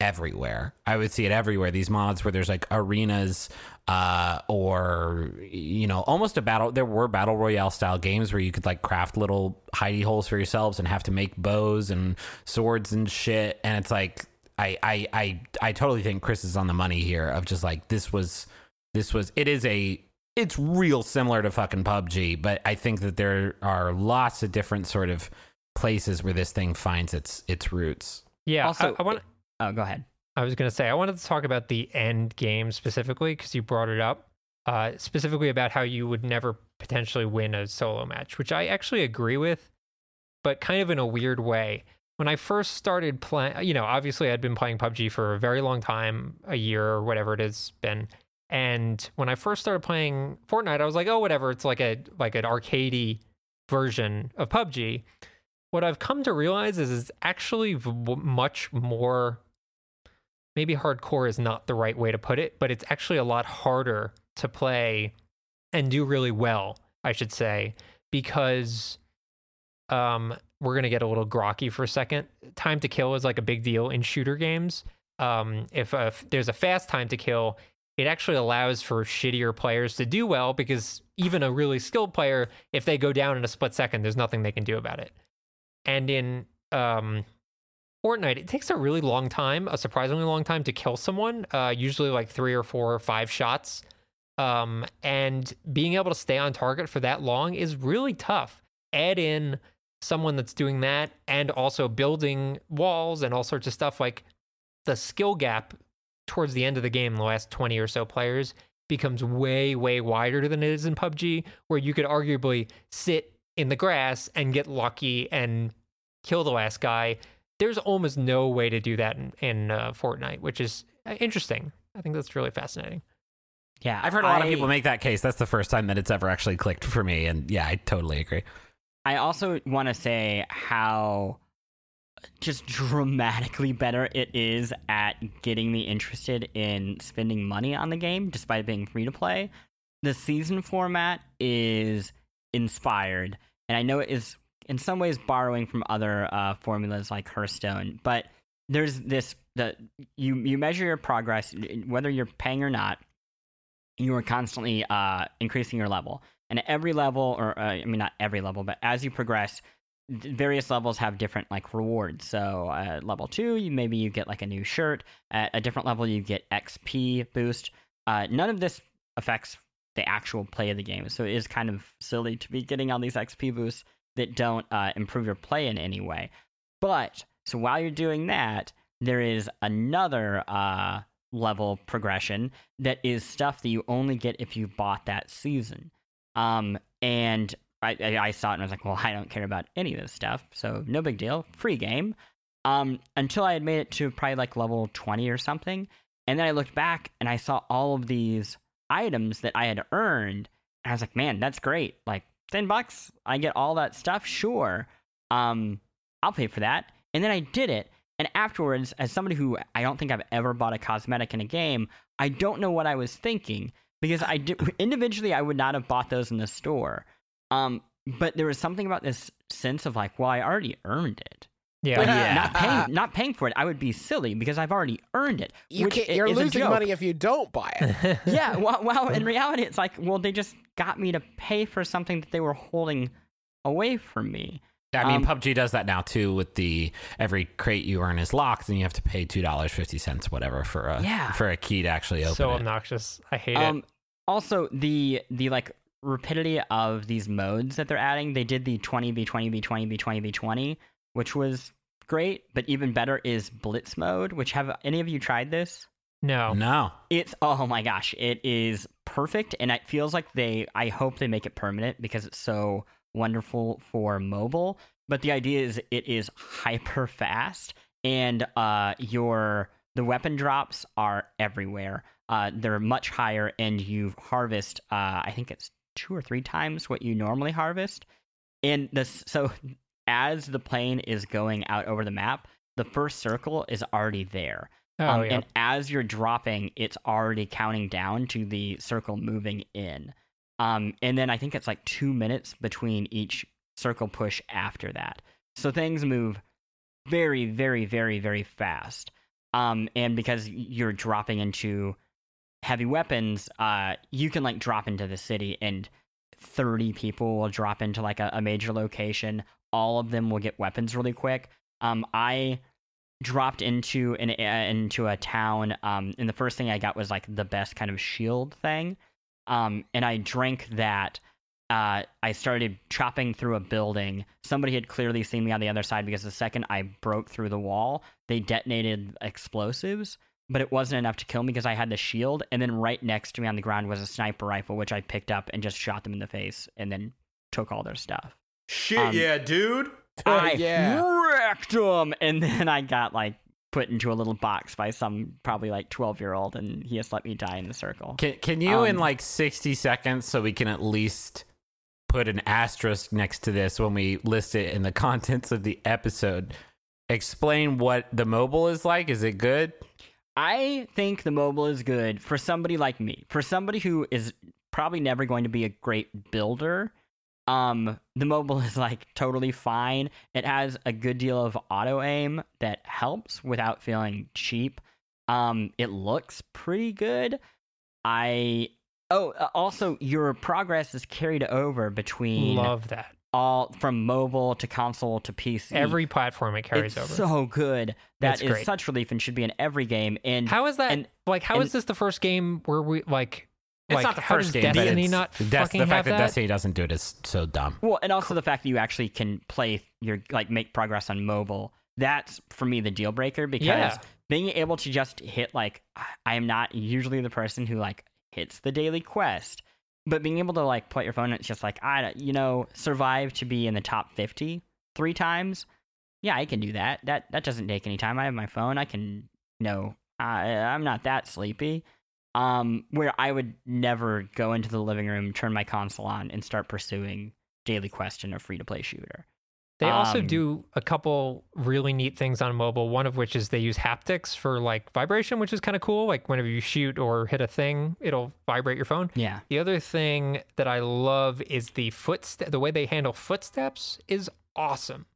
everywhere. I would see it everywhere. These mods where there's, like, arenas uh, or, you know, almost a battle. There were battle royale style games where you could, like, craft little hidey holes for yourselves and have to make bows and swords and shit. And it's like, I, I, I, I totally think Chris is on the money here of just like, this was, this was, it is a, it's real similar to fucking P U B G, but I think that there are lots of different sort of places where this thing finds its, its roots. Yeah. Also, I, I want to, oh, go ahead. I was going to say, I wanted to talk about the end game specifically because you brought it up, uh, specifically about how you would never potentially win a solo match, which I actually agree with, but kind of in a weird way. When I first started playing, you know, obviously I'd been playing P U B G for a very long time, a year or whatever it has been. And when I first started playing Fortnite, I was like, oh, whatever. It's like a like an arcadey version of P U B G. What I've come to realize is it's actually v- much more... Maybe hardcore is not the right way to put it, but it's actually a lot harder to play and do really well, I should say, because um, we're going to get a little grokky for a second. Time to kill is like a big deal in shooter games. Um, if, a, if there's a fast time to kill, it actually allows for shittier players to do well because even a really skilled player, if they go down in a split second, there's nothing they can do about it. And in... Um, Fortnite, it takes a really long time, a surprisingly long time to kill someone, uh, usually like three or four or five shots. Um, and being able to stay on target for that long is really tough. Add in someone that's doing that and also building walls and all sorts of stuff. Like the skill gap towards the end of the game, the last twenty or so players, becomes way, way wider than it is in P U B G, where you could arguably sit in the grass and get lucky and kill the last guy. There's almost no way to do that in, in uh, Fortnite, which is interesting. I think that's really fascinating. Yeah, I've heard a lot I, of people make that case. That's the first time that it's ever actually clicked for me. And yeah, I totally agree. I also want to say how just dramatically better it is at getting me interested in spending money on the game, despite being free to play. The season format is inspired, and I know it is... in some ways borrowing from other uh, formulas like Hearthstone, but there's this, the you, you measure your progress, whether you're paying or not, you are constantly uh, increasing your level. And at every level, or uh, I mean, not every level, but as you progress, various levels have different like rewards. So at level two, you maybe you get like a new shirt. At a different level, you get X P boost. Uh, none of this affects the actual play of the game. So it is kind of silly to be getting all these X P boosts that don't uh, improve your play in any way. But, so while you're doing that, there is another uh, level progression that is stuff that you only get if you bought that season. Um, and I, I saw it and I was like, well, I don't care about any of this stuff, so no big deal, free game. Um, until I had made it to probably like level twenty or something, and then I looked back and I saw all of these items that I had earned, and I was like, man, that's great, like, ten bucks, I get all that stuff, sure. Um, I'll pay for that. And then I did it. And afterwards, as somebody who I don't think I've ever bought a cosmetic in a game, I don't know what I was thinking because I did, individually, I would not have bought those in the store. Um, but there was something about this sense of like, well, I already earned it. Yeah, like, yeah. Not paying, not paying for it, I would be silly because I've already earned it. You can't, you're losing money if you don't buy it. Yeah, well, well, in reality, it's like, well, they just got me to pay for something that they were holding away from me. I um, mean, P U B G does that now, too, with the every crate you earn is locked, and you have to pay two dollars and fifty cents, whatever, for a, yeah. for a key to actually open so it. So obnoxious. I hate um, it. Also, the the, like, rapidity of these modes that they're adding, they did the twenty v twenty v twenty v twenty v twenty, which was great, but even better is Blitz mode, which have any of you tried this? No. No. It's, oh my gosh, it is perfect, and it feels like they, I hope they make it permanent because it's so wonderful for mobile, but the idea is it is hyper fast, and uh, your the weapon drops are everywhere. Uh, they're much higher, and you harvest, uh, I think it's two or three times what you normally harvest. And this, so as the plane is going out over the map, the first circle is already there. Oh, um, yeah. And as you're dropping, it's already counting down to the circle moving in. Um, and then I think it's like two minutes between each circle push after that. So things move very, very, very, very fast. Um, and because you're dropping into heavy weapons, uh, you can like drop into the city and thirty people will drop into like a, a major location. All of them will get weapons really quick. Um, I... dropped into an uh, into a town, um, and the first thing I got was like the best kind of shield thing, um, and I drank that. Uh, I started chopping through a building. Somebody had clearly seen me on the other side because the second I broke through the wall, they detonated explosives, but it wasn't enough to kill me because I had the shield. And then right next to me on the ground was a sniper rifle, which I picked up and just shot them in the face, and then took all their stuff. Shit, um, yeah, dude. I oh, yeah. wrecked him, and then I got like put into a little box by some probably like twelve year old, and he has let me die in the circle. Can can you um, in like sixty seconds, so we can at least put an asterisk next to this when we list it in the contents of the episode, explain what the mobile is like? Is it good? I think the mobile is good for somebody like me, for somebody who is probably never going to be a great builder. Um, the mobile is like totally fine. It has a good deal of auto aim that helps without feeling cheap. Um, it looks pretty good. I, oh, also your progress is carried over between love that all from mobile to console to P C. Every platform it carries it's over. So good. That That's is great. Such relief and should be in every game. And how is that? And, like, how and, is this the first game where we like, It's like, not the first game, Destiny but it's, not Des- the fact that, that Destiny doesn't do it is so dumb. Well, and also the fact that you actually can play your like make progress on mobile. That's for me the deal breaker because yeah. being able to just hit like I am not usually the person who like hits the daily quest, but being able to like put your phone and it's just like I you know survive to be in the top fifty three times. Yeah, I can do that. That that doesn't take any time. I have my phone. I can you know I, I'm not that sleepy. Um, where I would never go into the living room, turn my console on, and start pursuing daily quest in a free-to-play shooter. They um, also do a couple really neat things on mobile, one of which is they use haptics for, like, vibration, which is kind of cool. Like, whenever you shoot or hit a thing, it'll vibrate your phone. Yeah. The other thing that I love is the footste- the way they handle footsteps is awesome.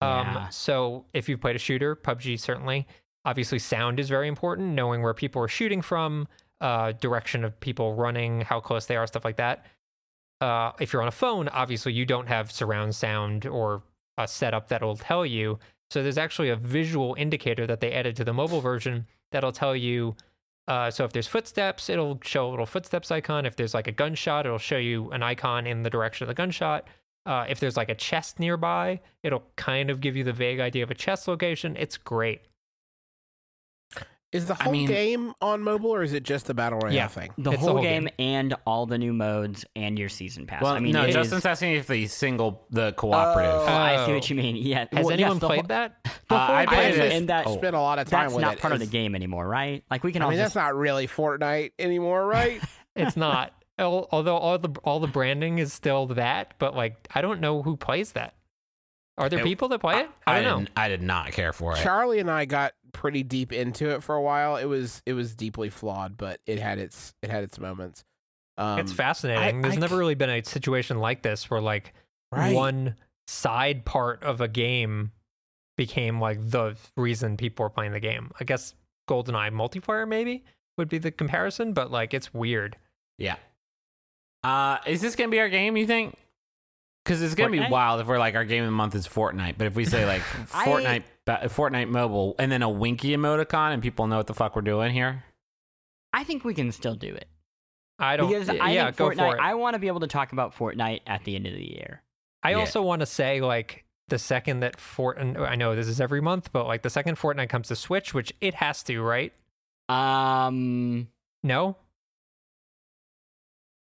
Um, yeah. So if you've played a shooter, P U B G certainly, obviously sound is very important, knowing where people are shooting from, Uh, direction of people running, how close they are, stuff like that. Uh, if you're on a phone, obviously you don't have surround sound or a setup that'll tell you. So there's actually a visual indicator that they added to the mobile version that'll tell you. Uh, so if there's footsteps, it'll show a little footsteps icon. If there's like a gunshot, it'll show you an icon in the direction of the gunshot. Uh, if there's like a chest nearby, it'll kind of give you the vague idea of a chest location. It's great. Is the whole I mean, game on mobile, or is it just the Battle Royale yeah, thing? The whole, the whole game, game and all the new modes and your season pass. Well, I mean, no, Justin's is... asking if the single, the cooperative. Oh, oh. I see what you mean. Yeah. Has well, anyone yes, played whole... that? Uh, I played it. And that, oh. spent a lot of time that's with it. That's not part it's... of the game anymore, right? Like we can. I all mean, just... that's not really Fortnite anymore, right? It's not. Although all the all the branding is still that, but like I don't know who plays that. Are there it, people that play it? I, I don't know. I did not care for it. Charlie and I got pretty deep into it for a while. It was it was deeply flawed, but it had its it had its moments. Um, it's fascinating. I, There's I, never really been a situation like this where like right. one side part of a game became like the reason people were playing the game. I guess GoldenEye multiplayer maybe would be the comparison, but like it's weird. Yeah. Uh, is this gonna be our game, you think? Because it's going to be wild if we're like, our game of the month is Fortnite. But if we say like Fortnite I, Fortnite mobile and then a winky emoticon and people know what the fuck we're doing here. I think we can still do it. I don't. Because I yeah, think Fortnite, go for it. I want to be able to talk about Fortnite at the end of the year. I yeah. also want to say like the second that Fortnite, I know this is every month, but like the second Fortnite comes to Switch, which it has to, right? Um, no?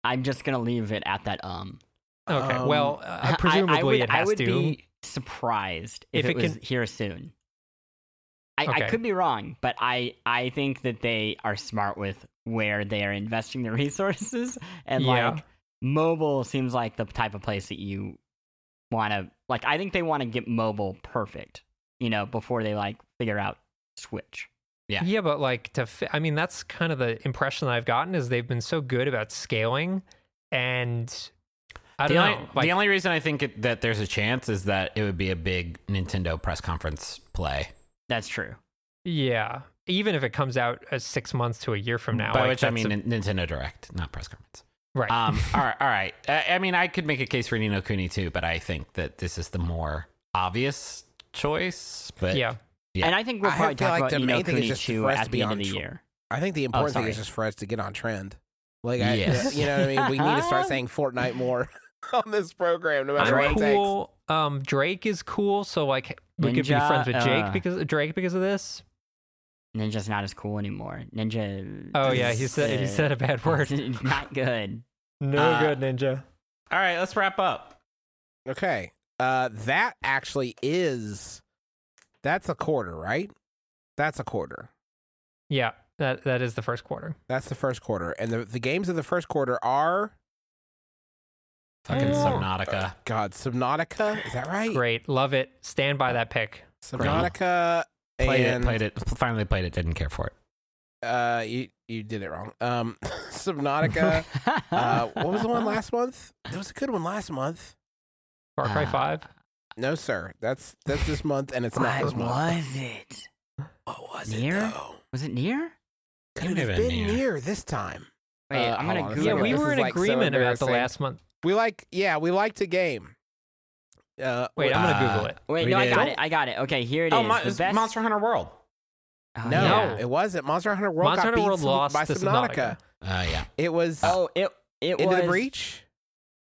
I'm just going to leave it at that um. Okay, um, well, uh, presumably I, I would, it has to. I would to. be surprised if, if it, it was can... here soon. I, okay. I could be wrong, but I, I think that they are smart with where they are investing their resources. And yeah. like mobile seems like the type of place that you want to, like, I think they want to get mobile perfect, you know, before they like figure out Switch. Yeah. Yeah. But like to, fi- I mean, that's kind of the impression that I've gotten is they've been so good about scaling and I don't the only, know. Like, the only reason I think it, that there's a chance is that it would be a big Nintendo press conference play. That's true. Yeah. Even if it comes out as six months to a year from now. By like which I mean a... Nintendo Direct, not press conference. Right. Um, all right. All right. I, I mean, I could make a case for Ni No Kuni two, but I think that this is the more obvious choice. But yeah. yeah. And I think we'll probably I talk like about Ni No Kuni two at the end of the tr- year. I think the important oh, thing is just for us to get on trend. Like, I, yes. you know what I mean? We need to start saying Fortnite more on this program, no matter I'm what cool. it takes. Um, Drake is cool, so like we Ninja, could be friends with Jake uh, because Drake because of this. Ninja's not as cool anymore. Ninja. Oh yeah, he said uh, he said a bad word. Not good. No uh, good, Ninja. All right, let's wrap up. Okay, uh, that actually is that's a quarter, right? That's a quarter. Yeah, that that is the first quarter. That's the first quarter, and the the games of the first quarter are. Fucking Subnautica. Oh, God, Subnautica? Is that right? Great. Love it. Stand by that pick. Subnautica. Played and... it, played it. Finally played it. Didn't care for it. Uh, you, you did it wrong. Um, Subnautica. uh, what was the one last month? There was a good one last month. Far Cry five? Uh, no, sir. That's that's this month, and it's not this month. What was it? What was near? it, though? Was it near? Could have been near. near this time. Wait, uh, I'm gonna Google. Yeah, we this were in like agreement so about the last month. We like, yeah, we liked a game. Uh, wait, I'm going to uh, Google it. Wait, we no, did. I got it. I got it. Okay, here it oh, is. Mo- it's best... Monster Hunter World. Oh, no, yeah. it wasn't. Monster Hunter World Monster got Hunter beat World lost by Subnautica. Oh, uh, yeah. It was... Oh, it it Into was... the Breach?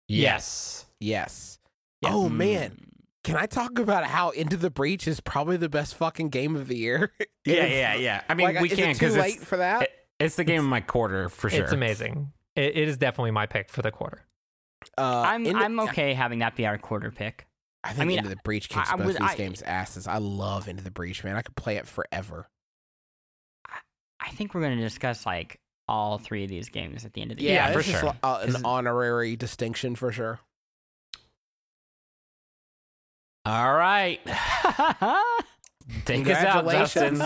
Yes. Yes. yes. Oh, mm. man. Can I talk about how Into the Breach is probably the best fucking game of the year? yeah, yeah, yeah. I mean, like, we can't because it's... too late for that? It, it's the game it's, of my quarter, for sure. It's amazing. It, it is definitely my pick for the quarter. Uh, I'm the, I'm okay having that be our quarter pick. I think I mean, Into the Breach kicks I, I, both was, these I, games' asses. I love Into the Breach, man. I could play it forever. I, I think we're going to discuss like all three of these games at the end of the yeah, year. Yeah, for sure. Is, uh, an honorary distinction for sure. All right. Take us out, Justin.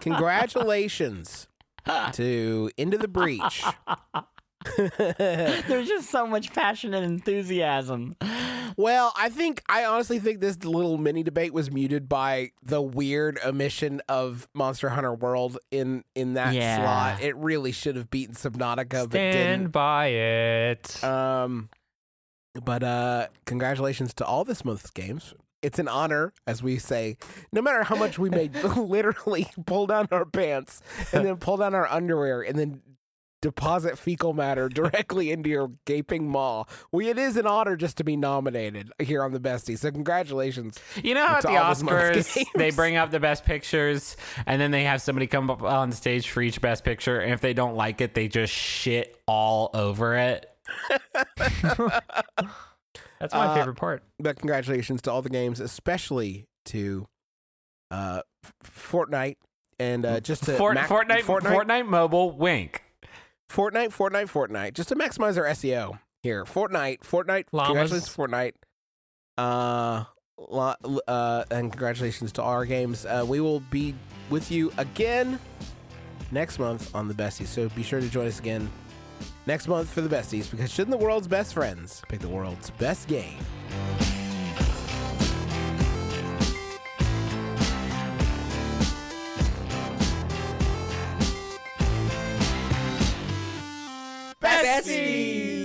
Congratulations to Into the Breach. There's just so much passion and enthusiasm. Well, I think I honestly think this little mini debate was muted by the weird omission of Monster Hunter World in in that yeah. slot. It really should have beaten Subnautica, Stand but didn't. by it. Um, but uh, congratulations to all this month's games. It's an honor, as we say, no matter how much we may literally pull down our pants and then pull down our underwear and then. Deposit fecal matter directly into your gaping maw. We it is an honor just to be nominated here on The Besties. So congratulations. You know how at the Oscars they bring up the best pictures and then they have somebody come up on stage for each best picture, and if they don't like it, they just shit all over it. That's my uh, favorite part. But congratulations to all the games, especially to uh Fortnite and uh just to Fort, Mac- Fortnite, Fortnite Fortnite Mobile Wink. Fortnite, Fortnite, Fortnite. Just to maximize our S E O here. Fortnite, Fortnite. Llamas. Congratulations, Fortnite. Uh, uh, and congratulations to all our games. Uh, we will be with you again next month on The Besties. So be sure to join us again next month for The Besties, because shouldn't the world's best friends pick the world's best game? Besties!